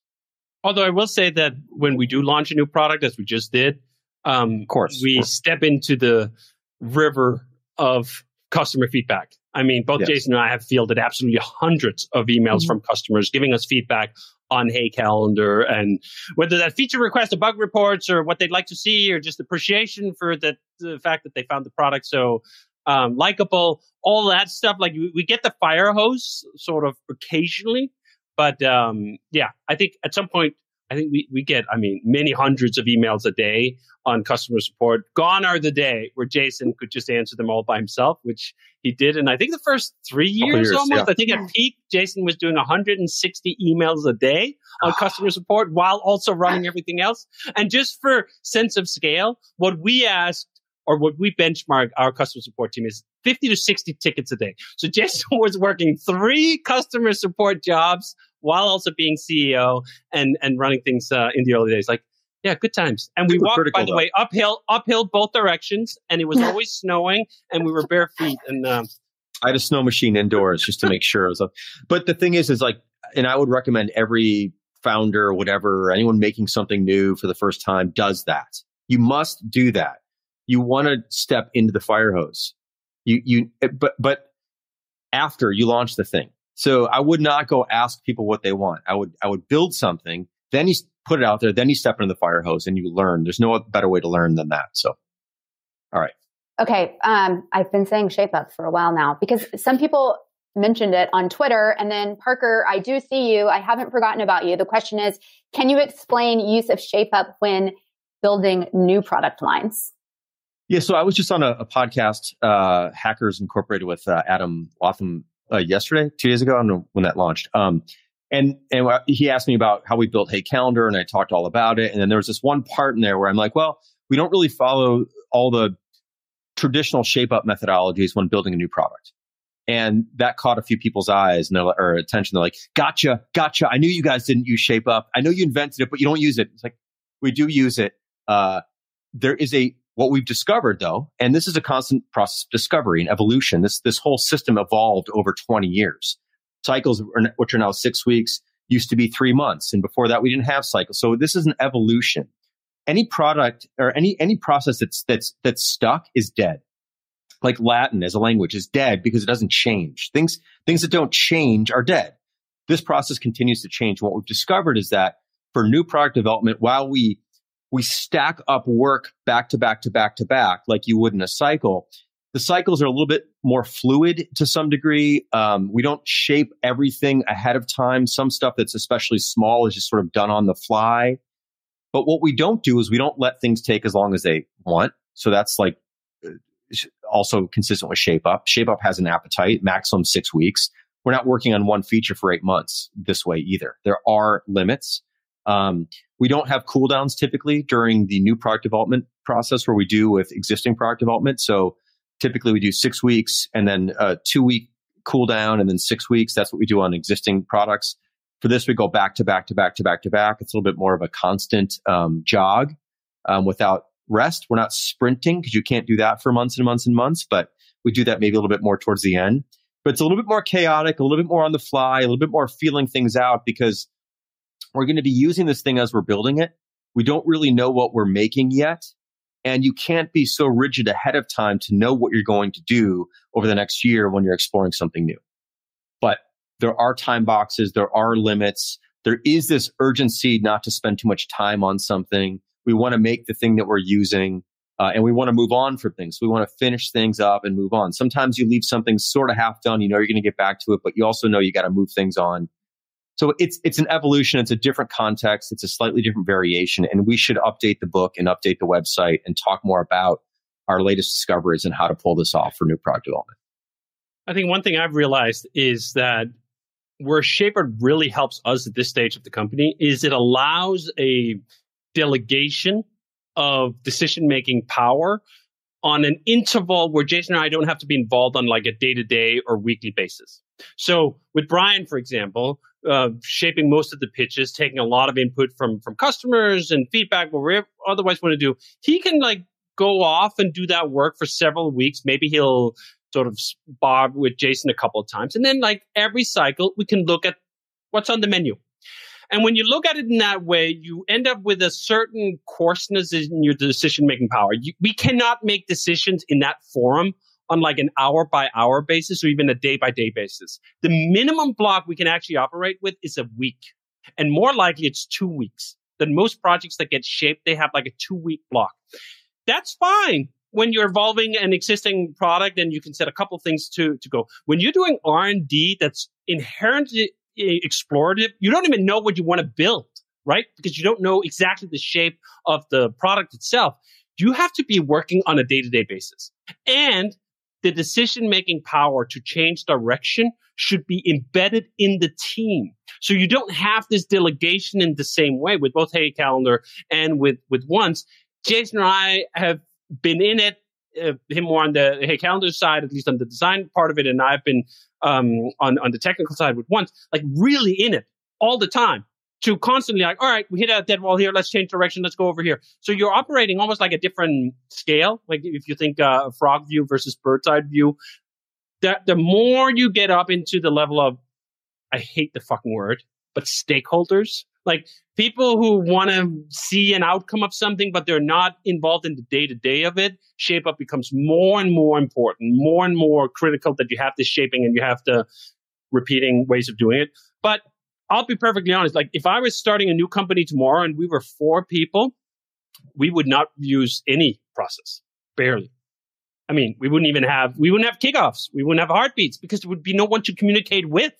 Although I will say that when we do launch a new product, as we just did, of course, step into the river of customer feedback. I mean, both Jason and I have fielded absolutely hundreds of emails from customers giving us feedback on Hey Calendar, and whether that feature request, or bug reports, or what they'd like to see, or just appreciation for the fact that they found the product so likable, all that stuff. Like we get the fire hose sort of occasionally, but I think at some point, we get, many hundreds of emails a day on customer support. Gone are the day where Jason could just answer them all by himself, which he did. And I think the first 3 years almost, I think at peak, Jason was doing 160 emails a day on customer support while also running everything else. And just for sense of scale, what we asked or what we benchmark our customer support team is 50 to 60 tickets a day. So Jason was working 3 customer support jobs while also being CEO and running things in the early days. Like, yeah, good times. And we walked, by the way, uphill both directions. And it was always snowing and we were bare feet. And I had a snow machine indoors just to make sure it was up. But the thing is like, and I would recommend every founder or whatever, anyone making something new for the first time does that. You must do that. You want to step into the fire hose. But after you launch the thing. So I would not go ask people what they want. I would build something, then you put it out there, then you step into the fire hose and you learn. There's no better way to learn than that. So, all right. Okay. I've been saying Shape Up for a while now because some people mentioned it on Twitter. And then Parker, I do see you. I haven't forgotten about you. The question is, can you explain use of Shape Up when building new product lines? Yeah. So I was just on a podcast, Hackers Incorporated with Adam Latham. Yesterday, 2 days ago, I don't know when that launched. And he asked me about how we built Hey Calendar, and I talked all about it. And then there was this one part in there where I'm like, well, we don't really follow all the traditional shape-up methodologies when building a new product. And that caught a few people's eyes and or attention. They're like, gotcha. I knew you guys didn't use Shape Up. I know you invented it, but you don't use it. It's like, we do use it. There is what we've discovered, though, and this is a constant process of discovery and evolution. This whole system evolved over 20 years. Cycles, which are now 6 weeks, used to be 3 months. And before that, we didn't have cycles. So this is an evolution. Any product or any process that's stuck is dead. Like Latin as a language is dead because it doesn't change. Things that don't change are dead. This process continues to change. What we've discovered is that for new product development, while we stack up work back to back, like you would in a cycle. The cycles are a little bit more fluid to some degree. We don't shape everything ahead of time. Some stuff that's especially small is just sort of done on the fly. But what we don't do is we don't let things take as long as they want. So that's like also consistent with Shape Up. Shape Up has an appetite, maximum 6 weeks. we're not working on one feature for 8 months this way either. There are limits. We don't have cooldowns typically during the new product development process where we do with existing product development. So typically we do 6 weeks and then a 2-week cooldown and then 6 weeks. That's what we do on existing products. For this, we go back to back to back to back to back. It's a little bit more of a constant jog without rest. We're not sprinting because you can't do that for months and months and months, but we do that maybe a little bit more towards the end. But it's a little bit more chaotic, a little bit more on the fly, a little bit more feeling things out because we're going to be using this thing as we're building it. We don't really know what we're making yet. And you can't be so rigid ahead of time to know what you're going to do over the next year when you're exploring something new. But there are time boxes. There are limits. There is this urgency not to spend too much time on something. We want to make the thing that we're using and we want to move on from things. We want to finish things up and move on. Sometimes you leave something sort of half done. You know you're going to get back to it, but you also know you got to move things on. So it's an evolution. It's a different context. It's a slightly different variation. And we should update the book and update the website and talk more about our latest discoveries and how to pull this off for new product development. I think one thing I've realized is that where Shape Up really helps us at this stage of the company is it allows a delegation of decision-making power on an interval where Jason and I don't have to be involved on like a day-to-day or weekly basis. So with Brian, for example, shaping most of the pitches, taking a lot of input from customers and feedback, what we otherwise want to do, he can like go off and do that work for several weeks. Maybe he'll sort of bob with Jason a couple of times. And then like every cycle, we can look at what's on the menu. And when you look at it in that way, you end up with a certain coarseness in your decision-making power. We cannot make decisions in that forum on like an hour-by-hour basis or even a day-by-day basis. The minimum block we can actually operate with is a week. And more likely, it's 2 weeks. Then most projects that get shaped, they have like a 2-week block. That's fine when you're evolving an existing product and you can set a couple things to go. When you're doing R&D that's inherently explorative, you don't even know what you want to build, right? Because you don't know exactly the shape of the product itself. You have to be working on a day-to-day basis. And the decision-making power to change direction should be embedded in the team. So you don't have this delegation in the same way with both Hey Calendar and with Once. Jason and I have been in it, him more on the Hey Calendar side, at least on the design part of it, and I've been on the technical side with Once, like really in it all the time to constantly like, all right, we hit a dead wall here. Let's change direction. Let's go over here. So you're operating almost like a different scale. Like if you think frog view versus bird's eye view, that the more you get up into the level of, I hate the fucking word, but stakeholders, like people who want to see an outcome of something, but they're not involved in the day-to-day of it, Shape Up becomes more and more important, more and more critical that you have the shaping and you have the repeating ways of doing it. But I'll be perfectly honest, like if I was starting a new company tomorrow and we were 4 people, we would not use any process, barely. I mean, we wouldn't have kickoffs. We wouldn't have heartbeats because there would be no one to communicate with.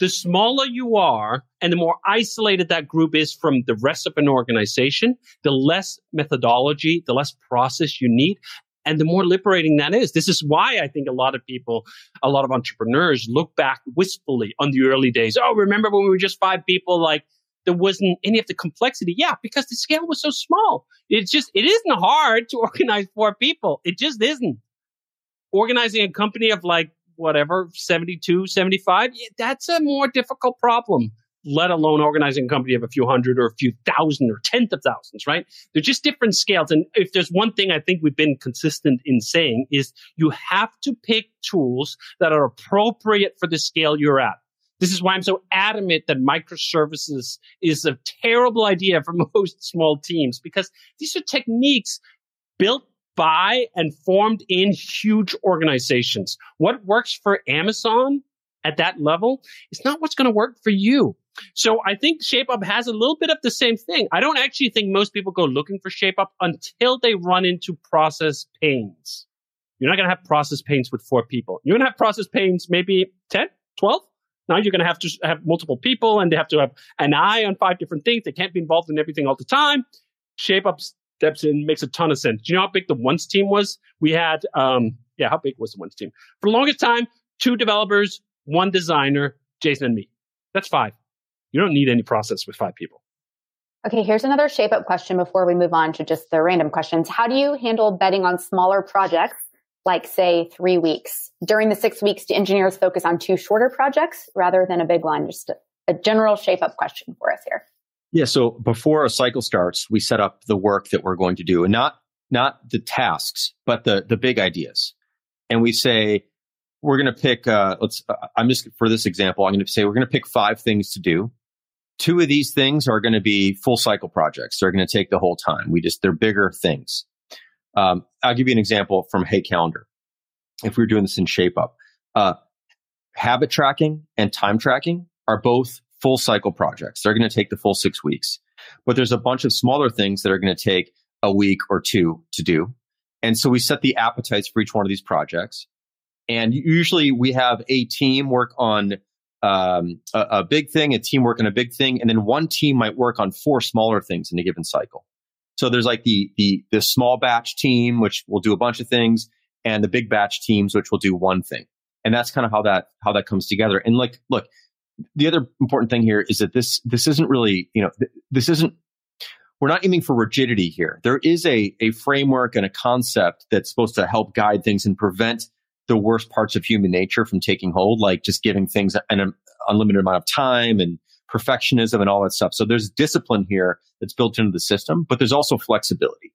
The smaller you are and the more isolated that group is from the rest of an organization, the less methodology, the less process you need, and the more liberating that is. This is why I think a lot of people, a lot of entrepreneurs look back wistfully on the early days. Oh, remember when we were just 5 people, like there wasn't any of the complexity. Yeah, because the scale was so small. It isn't hard to organize 4 people. It just isn't. Organizing a company of like, whatever, 72, 75, that's a more difficult problem, let alone organizing a company of a few hundred or a few thousand or tens of thousands, right? They're just different scales. And if there's one thing I think we've been consistent in saying is you have to pick tools that are appropriate for the scale you're at. This is why I'm so adamant that microservices is a terrible idea for most small teams, because these are techniques built by and formed in huge organizations. What works for Amazon at that level is not what's going to work for you. So I think Shape Up has a little bit of the same thing. I don't actually think most people go looking for Shape Up until they run into process pains. You're not going to have process pains with 4 people. You're going to have process pains maybe 10, 12. Now you're going to have multiple people and they have to have an eye on 5 different things. They can't be involved in everything all the time. Shape Up's steps in, makes a ton of sense. Do you know how big the Once team was? We had, how big was the Once team? For the longest time, 2 developers, one designer, Jason and me. That's 5. You don't need any process with 5 people. Okay, here's another shape-up question before we move on to just the random questions. How do you handle betting on smaller projects, like, say, 3 weeks? During the 6 weeks, do engineers focus on 2 shorter projects rather than a big one? Just a general shape-up question for us here. Yeah, so before a cycle starts, we set up the work that we're going to do, and not the tasks, but the big ideas. And we say, we're going to pick, for this example, I'm going to say we're going to pick 5 things to do. 2 of these things are going to be full cycle projects. They're going to take the whole time. They're bigger things. I'll give you an example from Hey Calendar. If we're doing this in Shape Up, habit tracking and time tracking are both full cycle projects. They're going to take the full 6 weeks, but there's a bunch of smaller things that are going to take a week or 2 to do. And so we set the appetites for each one of these projects. And usually we have a team work on a big thing, a team work on a big thing, and then one team might work on 4 smaller things in a given cycle. So there's like the small batch team, which will do a bunch of things, and the big batch teams, which will do one thing. And that's kind of how that comes together. And like, look, the other important thing here is that this isn't really, we're not aiming for rigidity here. There is a framework and a concept that's supposed to help guide things and prevent the worst parts of human nature from taking hold, like just giving things an unlimited amount of time and perfectionism and all that stuff. So there's discipline here that's built into the system, but there's also flexibility.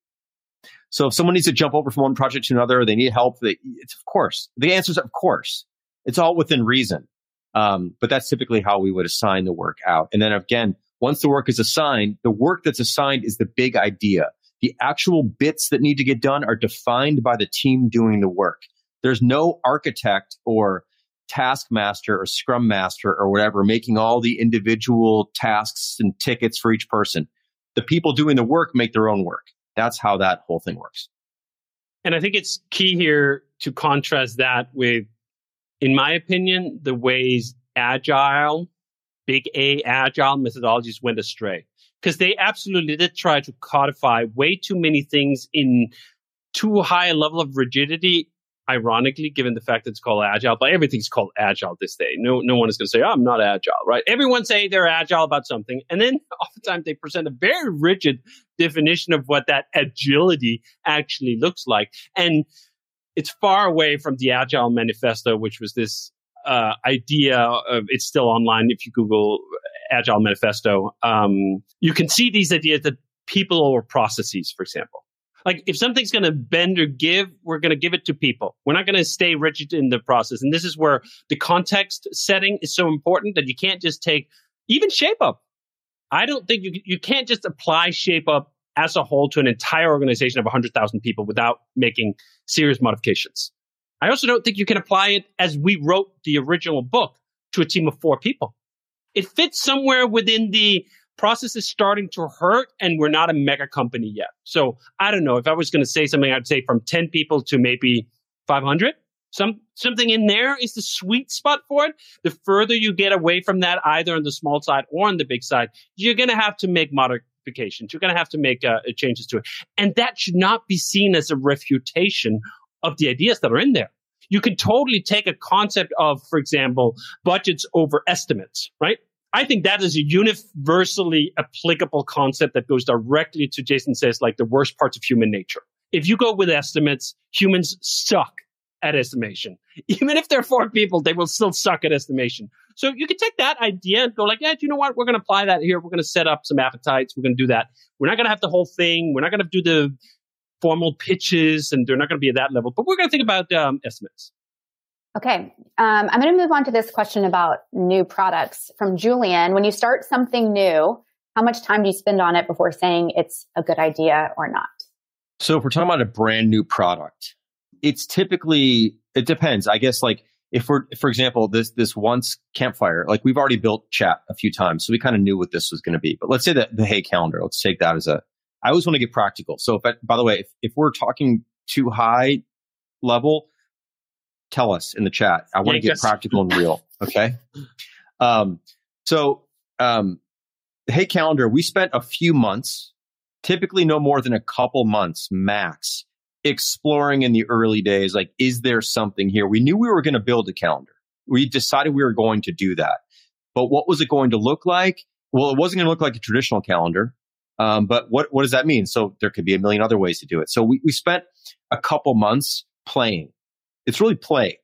So if someone needs to jump over from one project to another, or they need help, it's of course. The answer is of course. It's all within reason. But that's typically how we would assign the work out. And then again, once the work is assigned, the work that's assigned is the big idea. The actual bits that need to get done are defined by the team doing the work. There's no architect or taskmaster or scrum master or whatever making all the individual tasks and tickets for each person. The people doing the work make their own work. That's how that whole thing works. And I think it's key here to contrast that with, in my opinion, the ways agile, big A agile methodologies went astray. Because they absolutely did try to codify way too many things in too high a level of rigidity. Ironically, given the fact that it's called agile, but everything's called agile this day. No one is going to say, oh, I'm not agile, right? Everyone say they're agile about something. And then oftentimes they present a very rigid definition of what that agility actually looks like. And it's far away from the Agile Manifesto, which was this idea of, it's still online if you Google Agile Manifesto. You can see these ideas that people over processes, for example. Like, if something's going to bend or give, we're going to give it to people. We're not going to stay rigid in the process. And this is where the context setting is so important, that you can't just take even Shape Up. I don't think you can't just apply Shape Up as a whole to an entire organization of 100,000 people without making serious modifications. I also don't think you can apply it as we wrote the original book to a team of 4 people. It fits somewhere within the process is starting to hurt, and we're not a mega company yet. So I don't know. If I was going to say something, I'd say from 10 people to maybe 500. Something in there is the sweet spot for it. The further you get away from that, either on the small side or on the big side, you're going to have to make modifications. You're going to have to make changes to it. And that should not be seen as a refutation of the ideas that are in there. You could totally take a concept of, for example, budgets over estimates, right? I think that is a universally applicable concept that goes directly to, Jason says, like the worst parts of human nature. If you go with estimates, humans suck at estimation. Even if there are 4 people, they will still suck at estimation. So you can take that idea and go like, yeah, you know what? We're going to apply that here. We're going to set up some appetites. We're going to do that. We're not going to have the whole thing. We're not going to do the formal pitches, and they're not going to be at that level. But we're going to think about estimates. Okay, I'm going to move on to this question about new products from Julian. When you start something new, how much time do you spend on it before saying it's a good idea or not? So if we're talking about a brand new product, it's typically, it depends. I guess like if we're, for example, this Once Campfire, like we've already built chat a few times, so we kind of knew what this was going to be. But let's say that the Hey Calendar, let's take that as I always want to get practical. So if we're talking too high level, tell us in the chat. I want to get practical and real. Okay. Hey Calendar, we spent a few months, typically no more than a couple months max, exploring in the early days. Like, is there something here? We knew we were going to build a calendar. We decided we were going to do that. But what was it going to look like? Well, it wasn't going to look like a traditional calendar. But what does that mean? So there could be a million other ways to do it. So we spent a couple months playing. It's really play.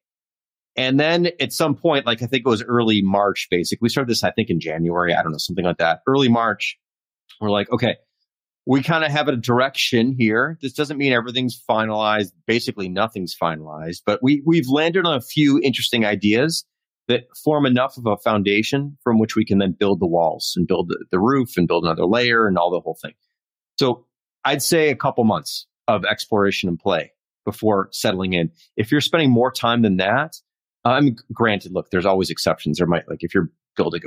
And then at some point, like I think it was early March, basically. We started this, I think, in January. I don't know, something like that. Early March, we're like, okay, we kind of have a direction here. This doesn't mean everything's finalized. Basically, nothing's finalized. But we've landed on a few interesting ideas that form enough of a foundation from which we can then build the walls and build the roof and build another layer and all the whole thing. So I'd say a couple months of exploration and play before settling in. If you're spending more time than that, granted, look, there's always exceptions. There might, like if you're building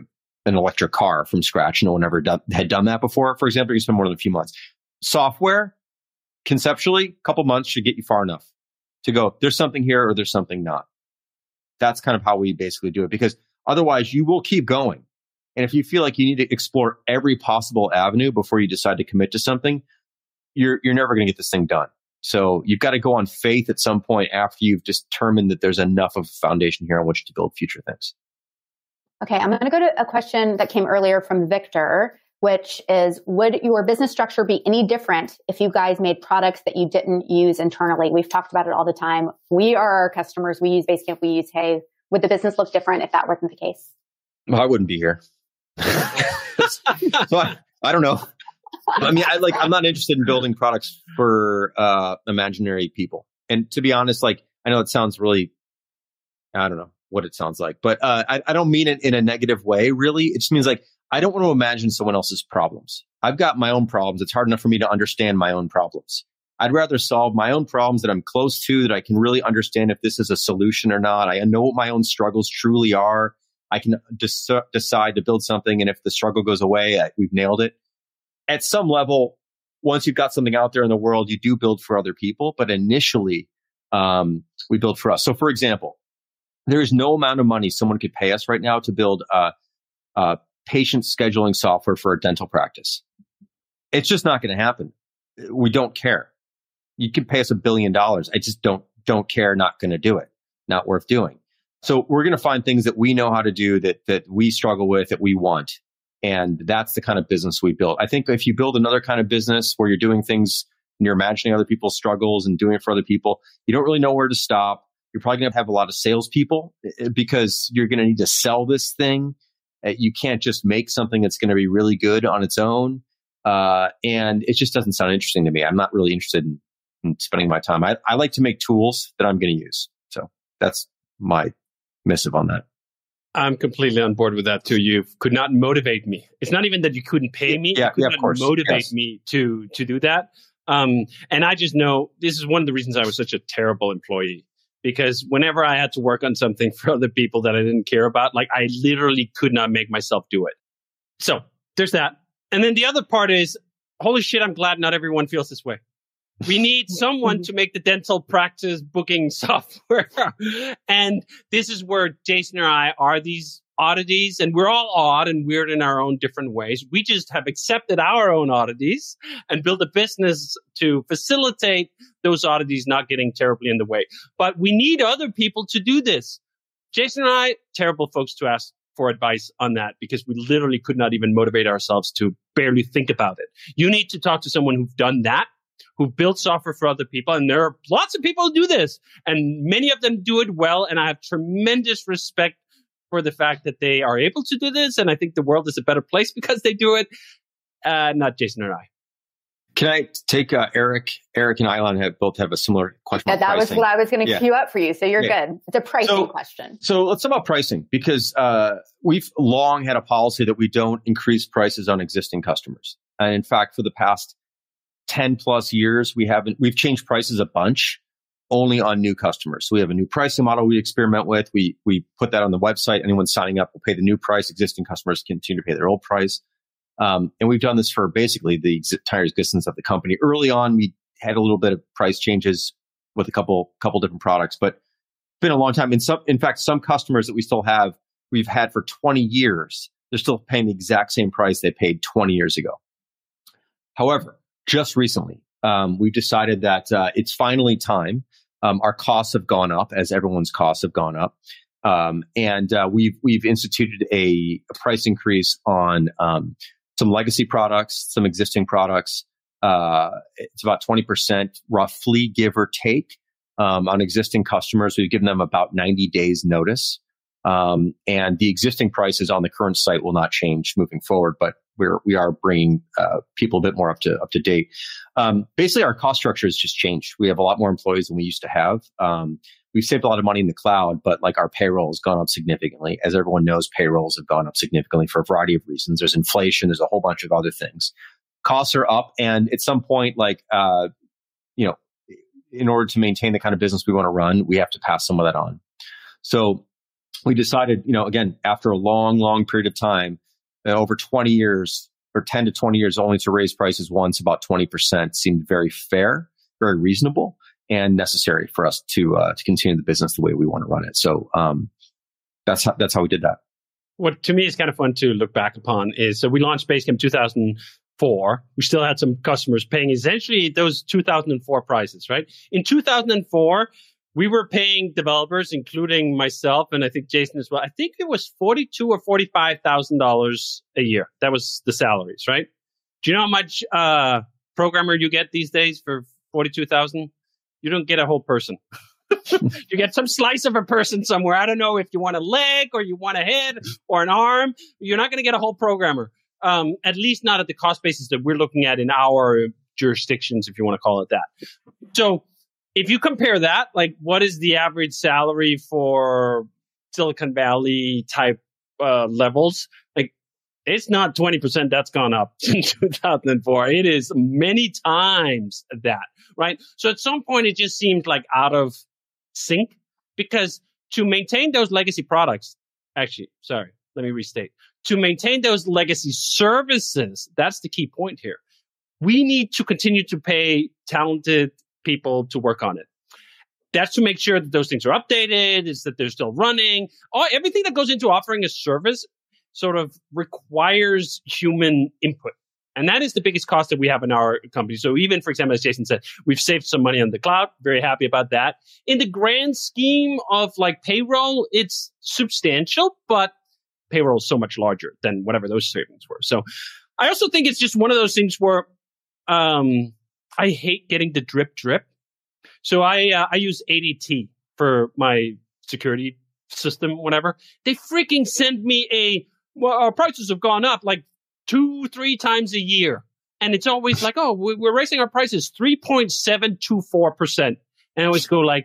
an electric car from scratch, no one ever had done that before. For example, you spend more than a few months. Software, conceptually, a couple months should get you far enough to go, there's something here or there's something not. That's kind of how we basically do it, because otherwise you will keep going. And if you feel like you need to explore every possible avenue before you decide to commit to something, you're never going to get this thing done. So you've got to go on faith at some point after you've determined that there's enough of a foundation here on which to build future things. Okay, I'm going to go to a question that came earlier from Victor, which is, would your business structure be any different if you guys made products that you didn't use internally? We've talked about it all the time. We are our customers. We use Basecamp. We use Hey. Would the business look different if that wasn't the case? Well, I wouldn't be here. So I don't know. I mean, I'm not interested in building products for imaginary people. And to be honest, like, I know it sounds really, I don't know what it sounds like, but I don't mean it in a negative way, really. It just means like, I don't want to imagine someone else's problems. I've got my own problems. It's hard enough for me to understand my own problems. I'd rather solve my own problems that I'm close to, that I can really understand if this is a solution or not. I know what my own struggles truly are. I can decide to build something. And if the struggle goes away, we've nailed it. At some level, once you've got something out there in the world, you do build for other people. But initially, we build for us. So for example, there is no amount of money someone could pay us right now to build patient scheduling software for a dental practice. It's just not going to happen. We don't care. You can pay us $1 billion. I just don't care. Not going to do it. Not worth doing. So we're going to find things that we know how to do, that we struggle with, that we want. And that's the kind of business we built. I think if you build another kind of business where you're doing things and you're imagining other people's struggles and doing it for other people, you don't really know where to stop. You're probably going to have a lot of salespeople because you're going to need to sell this thing. You can't just make something that's going to be really good on its own. And it just doesn't sound interesting to me. I'm not really interested in spending my time. I like to make tools that I'm going to use. So that's my missive on that. I'm completely on board with that too. You could not motivate me. It's not even that you couldn't pay me. Yeah, you could not, of course, motivate me to do that. And I just know this is one of the reasons I was such a terrible employee, because whenever I had to work on something for other people that I didn't care about, like I literally could not make myself do it. So there's that. And then the other part is, holy shit, I'm glad not everyone feels this way. We need someone to make the dental practice booking software. And this is where Jason and I are these oddities, and we're all odd and weird in our own different ways. We just have accepted our own oddities and built a business to facilitate those oddities not getting terribly in the way. But we need other people to do this. Jason and I, terrible folks to ask for advice on that, because we literally could not even motivate ourselves to barely think about it. You need to talk to someone who's done that, who built software for other people. And there are lots of people who do this, and many of them do it well. And I have tremendous respect for the fact that they are able to do this. And I think the world is a better place because they do it, not Jason and I. Can I take Eric? Eric and Ilan both have a similar question. Yeah, that was what I was going to queue up for you. So you're good. It's a pricing question. So let's talk about pricing, because we've long had a policy that we don't increase prices on existing customers. And in fact, for the past 10 plus years, we've changed prices a bunch only on new customers. So we have a new pricing model we experiment with. We put that on the website. Anyone signing up will pay the new price. Existing customers continue to pay their old price. And we've done this for basically the entire existence of the company. Early on, we had a little bit of price changes with a couple different products, but it's been a long time. In fact, some customers that we still have, we've had for 20 years, they're still paying the exact same price they paid 20 years ago. However, just recently, we've decided that it's finally time. Our costs have gone up, as everyone's costs have gone up. And we've instituted a price increase on some legacy products, some existing products. It's about 20%, roughly, give or take, on existing customers. We've given them about 90 days notice. And the existing prices on the current site will not change moving forward, but we are bringing people a bit more up to date. Basically, our cost structure has just changed. We have a lot more employees than we used to have. We've saved a lot of money in the cloud, but like our payroll has gone up significantly. As everyone knows, payrolls have gone up significantly for a variety of reasons. There's inflation. There's a whole bunch of other things. Costs are up, and at some point, in order to maintain the kind of business we want to run, we have to pass some of that on. So we decided, again, after a long, long period of time, over 20 years or 10 to 20 years only to raise prices once, about 20% seemed very fair, very reasonable, and necessary for us to continue the business the way we want to run it. So that's how we did that. What to me is kind of fun to look back upon is, so we launched Basecamp 2004. We still had some customers paying essentially those 2004 prices, right? In 2004, we were paying developers, including myself and I think Jason as well. I think it was $42,000 or $45,000 a year. That was the salaries, right? Do you know how much programmer you get these days for $42,000? You don't get a whole person. You get some slice of a person somewhere. I don't know if you want a leg or you want a head or an arm. You're not going to get a whole programmer. At least not at the cost basis that we're looking at in our jurisdictions, if you want to call it that. So if you compare that, like, what is the average salary for Silicon Valley type levels? Like, it's not 20% that's gone up since 2004. It is many times that, right? So at some point, it just seemed like out of sync, because to maintain those legacy products, to maintain those legacy services, that's the key point here. We need to continue to pay talented people to work on it. That's to make sure that those things are updated, is that they're still running. Everything that goes into offering a service sort of requires human input. And that is the biggest cost that we have in our company. So even, for example, as Jason said, we've saved some money on the cloud. Very happy about that. In the grand scheme of like payroll, it's substantial, but payroll is so much larger than whatever those savings were. So I also think it's just one of those things where I hate getting the drip. So I use ADT for my security system, whatever. They freaking send me our prices have gone up like 2-3 times a year. And it's always like, we're raising our prices 3.724%. And I always go like,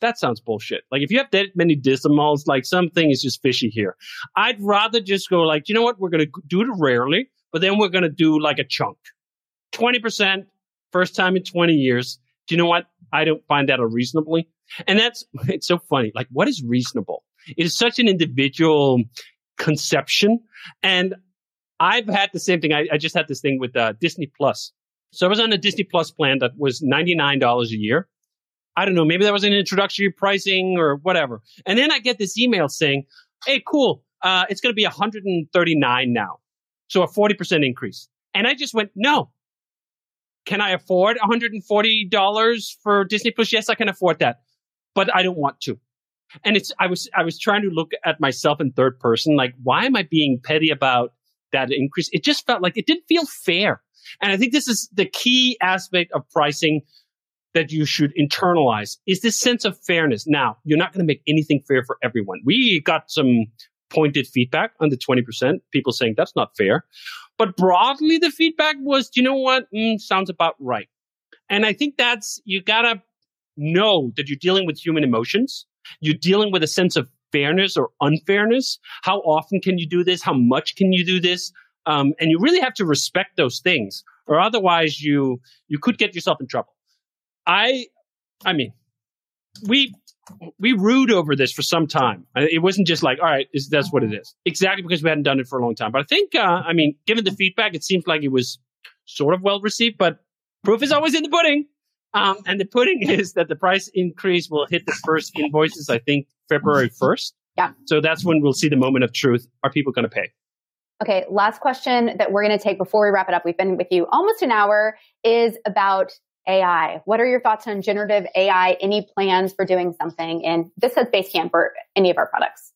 that sounds bullshit. Like, if you have that many decimals, like, something is just fishy here. I'd rather just go like, you know what? We're going to do it rarely, but then we're going to do like a chunk. 20%. First time in 20 years. Do you know what? I don't find that unreasonably. And it's so funny. Like, what is reasonable? It is such an individual conception. And I've had the same thing. I just had this thing with Disney Plus. So I was on a Disney Plus plan that was $99 a year. I don't know. Maybe that was an introductory pricing or whatever. And then I get this email saying, hey, cool. It's going to be $139 now. So a 40% increase. And I just went, no. Can I afford $140 for Disney Plus? Yes, I can afford that, but I don't want to. And I was trying to look at myself in third person, like, why am I being petty about that increase? It just felt like it didn't feel fair. And I think this is the key aspect of pricing that you should internalize, is this sense of fairness. Now, you're not going to make anything fair for everyone. We got some pointed feedback on the 20%, people saying that's not fair. But broadly, the feedback was, you know what? Sounds about right. And I think you got to know that you're dealing with human emotions. You're dealing with a sense of fairness or unfairness. How often can you do this? How much can you do this? And you really have to respect those things, or otherwise you could get yourself in trouble. I mean, we rued over this for some time. It wasn't just like, all right, that's what it is. Exactly, because we hadn't done it for a long time. But I think, given the feedback, it seems like it was sort of well-received, but proof is always in the pudding. And the pudding is that the price increase will hit the first invoices, I think, February 1st. Yeah. So that's when we'll see the moment of truth. Are people going to pay? Okay, last question that we're going to take before we wrap it up. We've been with you almost an hour, is about AI. What are your thoughts on generative AI? Any plans for doing something? And this has Basecamp for any of our products.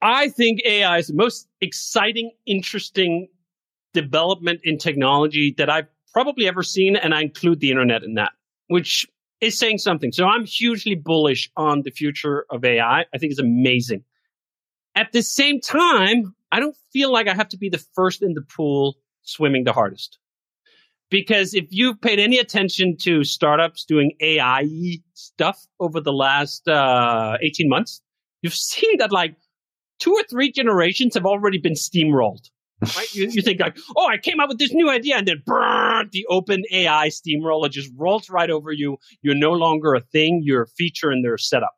I think AI is the most exciting, interesting development in technology that I've probably ever seen. And I include the internet in that, which is saying something. So I'm hugely bullish on the future of AI. I think it's amazing. At the same time, I don't feel like I have to be the first in the pool swimming the hardest. Because if you've paid any attention to startups doing AI stuff over the last 18 months, you've seen that like two or three generations have already been steamrolled. Right? You think like, oh, I came up with this new idea, and then brrr, the OpenAI steamroller just rolls right over you. You're no longer a thing. You're a feature in their setup.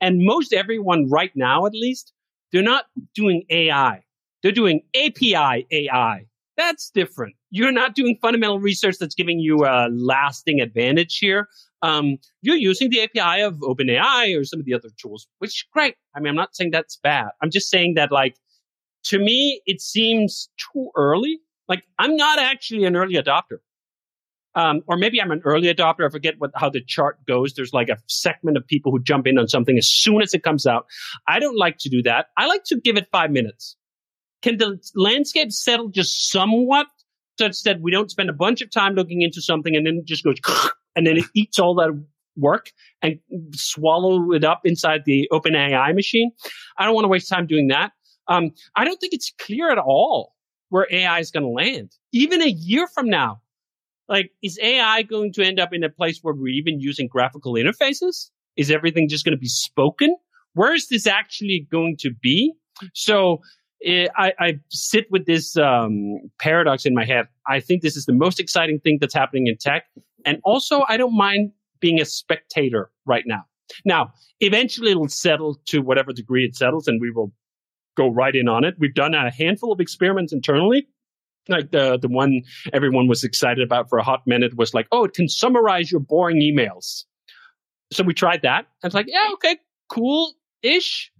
And most everyone right now, at least, they're not doing AI. They're doing API AI. That's different. You're not doing fundamental research that's giving you a lasting advantage here. You're using the API of OpenAI or some of the other tools, which is great. I mean, I'm not saying that's bad. I'm just saying that, like, to me, it seems too early. Like, I'm not actually an early adopter. Or maybe I'm an early adopter. I forget how the chart goes. There's like a segment of people who jump in on something as soon as it comes out. I don't like to do that. I like to give it 5 minutes. Can the landscape settle just somewhat such that we don't spend a bunch of time looking into something and then it just goes, and then it eats all that work and swallow it up inside the OpenAI machine? I don't want to waste time doing that. I don't think it's clear at all where AI is going to land. Even a year from now, like, is AI going to end up in a place where we're even using graphical interfaces? Is everything just going to be spoken? Where is this actually going to be? So I sit with this paradox in my head. I think this is the most exciting thing that's happening in tech. And also, I don't mind being a spectator right now. Now, eventually it'll settle to whatever degree it settles, and we will go right in on it. We've done a handful of experiments internally. Like the one everyone was excited about for a hot minute was like, oh, it can summarize your boring emails. So we tried that. And it's like, yeah, okay, cool-ish.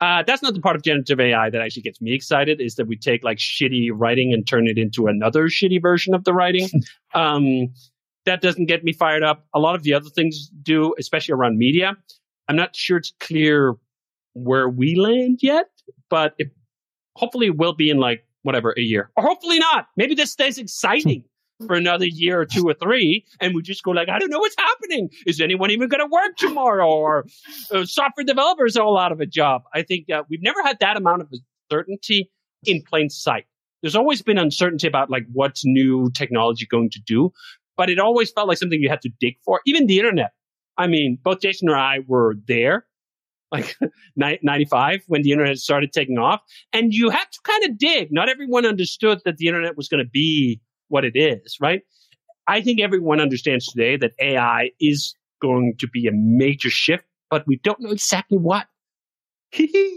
That's not the part of generative AI that actually gets me excited, is that we take like shitty writing and turn it into another shitty version of the writing. That doesn't get me fired up. A lot of the other things do, especially around media. I'm not sure it's clear where we land yet, but it hopefully will be in like whatever, a year. Or hopefully not. Maybe this stays exciting for another year or two or three, and we just go like, I don't know what's happening. Is anyone even going to work tomorrow? Or software developers are all out of a job. I think we've never had that amount of uncertainty in plain sight. There's always been uncertainty about like what's new technology going to do, but it always felt like something you had to dig for. Even the internet. I mean, both Jason and I were there, like 95, when the internet started taking off. And you had to kind of dig. Not everyone understood that the internet was going to be what it is, right? I think everyone understands today that AI is going to be a major shift, but we don't know exactly what. Okay,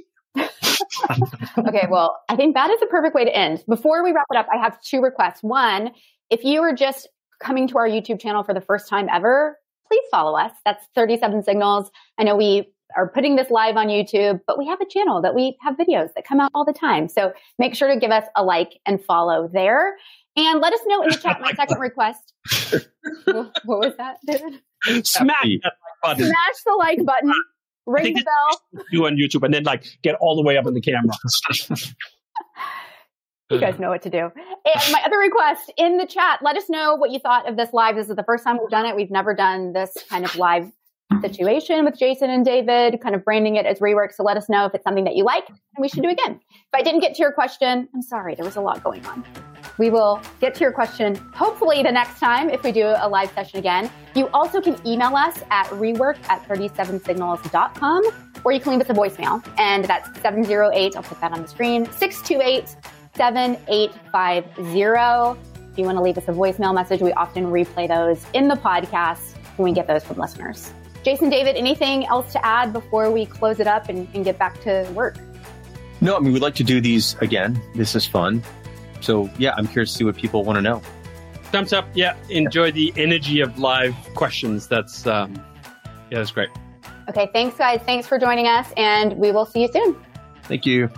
well, I think that is a perfect way to end. Before we wrap it up, I have two requests. One, if you are just coming to our YouTube channel for the first time ever, please follow us. That's 37 Signals. I know we are putting this live on YouTube, but we have a channel that we have videos that come out all the time. So make sure to give us a like and follow there. And let us know in the chat. My second request. What was that, David? Smash that like button. Smash the like button. Ring the bell. Do on YouTube and then like get all the way up on the camera. You guys know what to do. And my other request in the chat, let us know what you thought of this live. This is the first time we've done it. We've never done this kind of live situation with Jason and David, kind of branding it as Rework. So let us know if it's something that you like and we should do again. If I didn't get to your question, I'm sorry. There was a lot going on. We will get to your question hopefully the next time if we do a live session again. You also can email us at rework@37signals.com, or you can leave us a voicemail. And that's 708, I'll put that on the screen, 628-7850. If you want to leave us a voicemail message, we often replay those in the podcast when we get those from listeners. Jason, David, anything else to add before we close it up and get back to work? No, I mean, we'd like to do these again. This is fun. So, yeah, I'm curious to see what people want to know. Thumbs up. Yeah. Enjoy the energy of live questions. That's, yeah, that's great. Okay. Thanks, guys. Thanks for joining us. And we will see you soon. Thank you.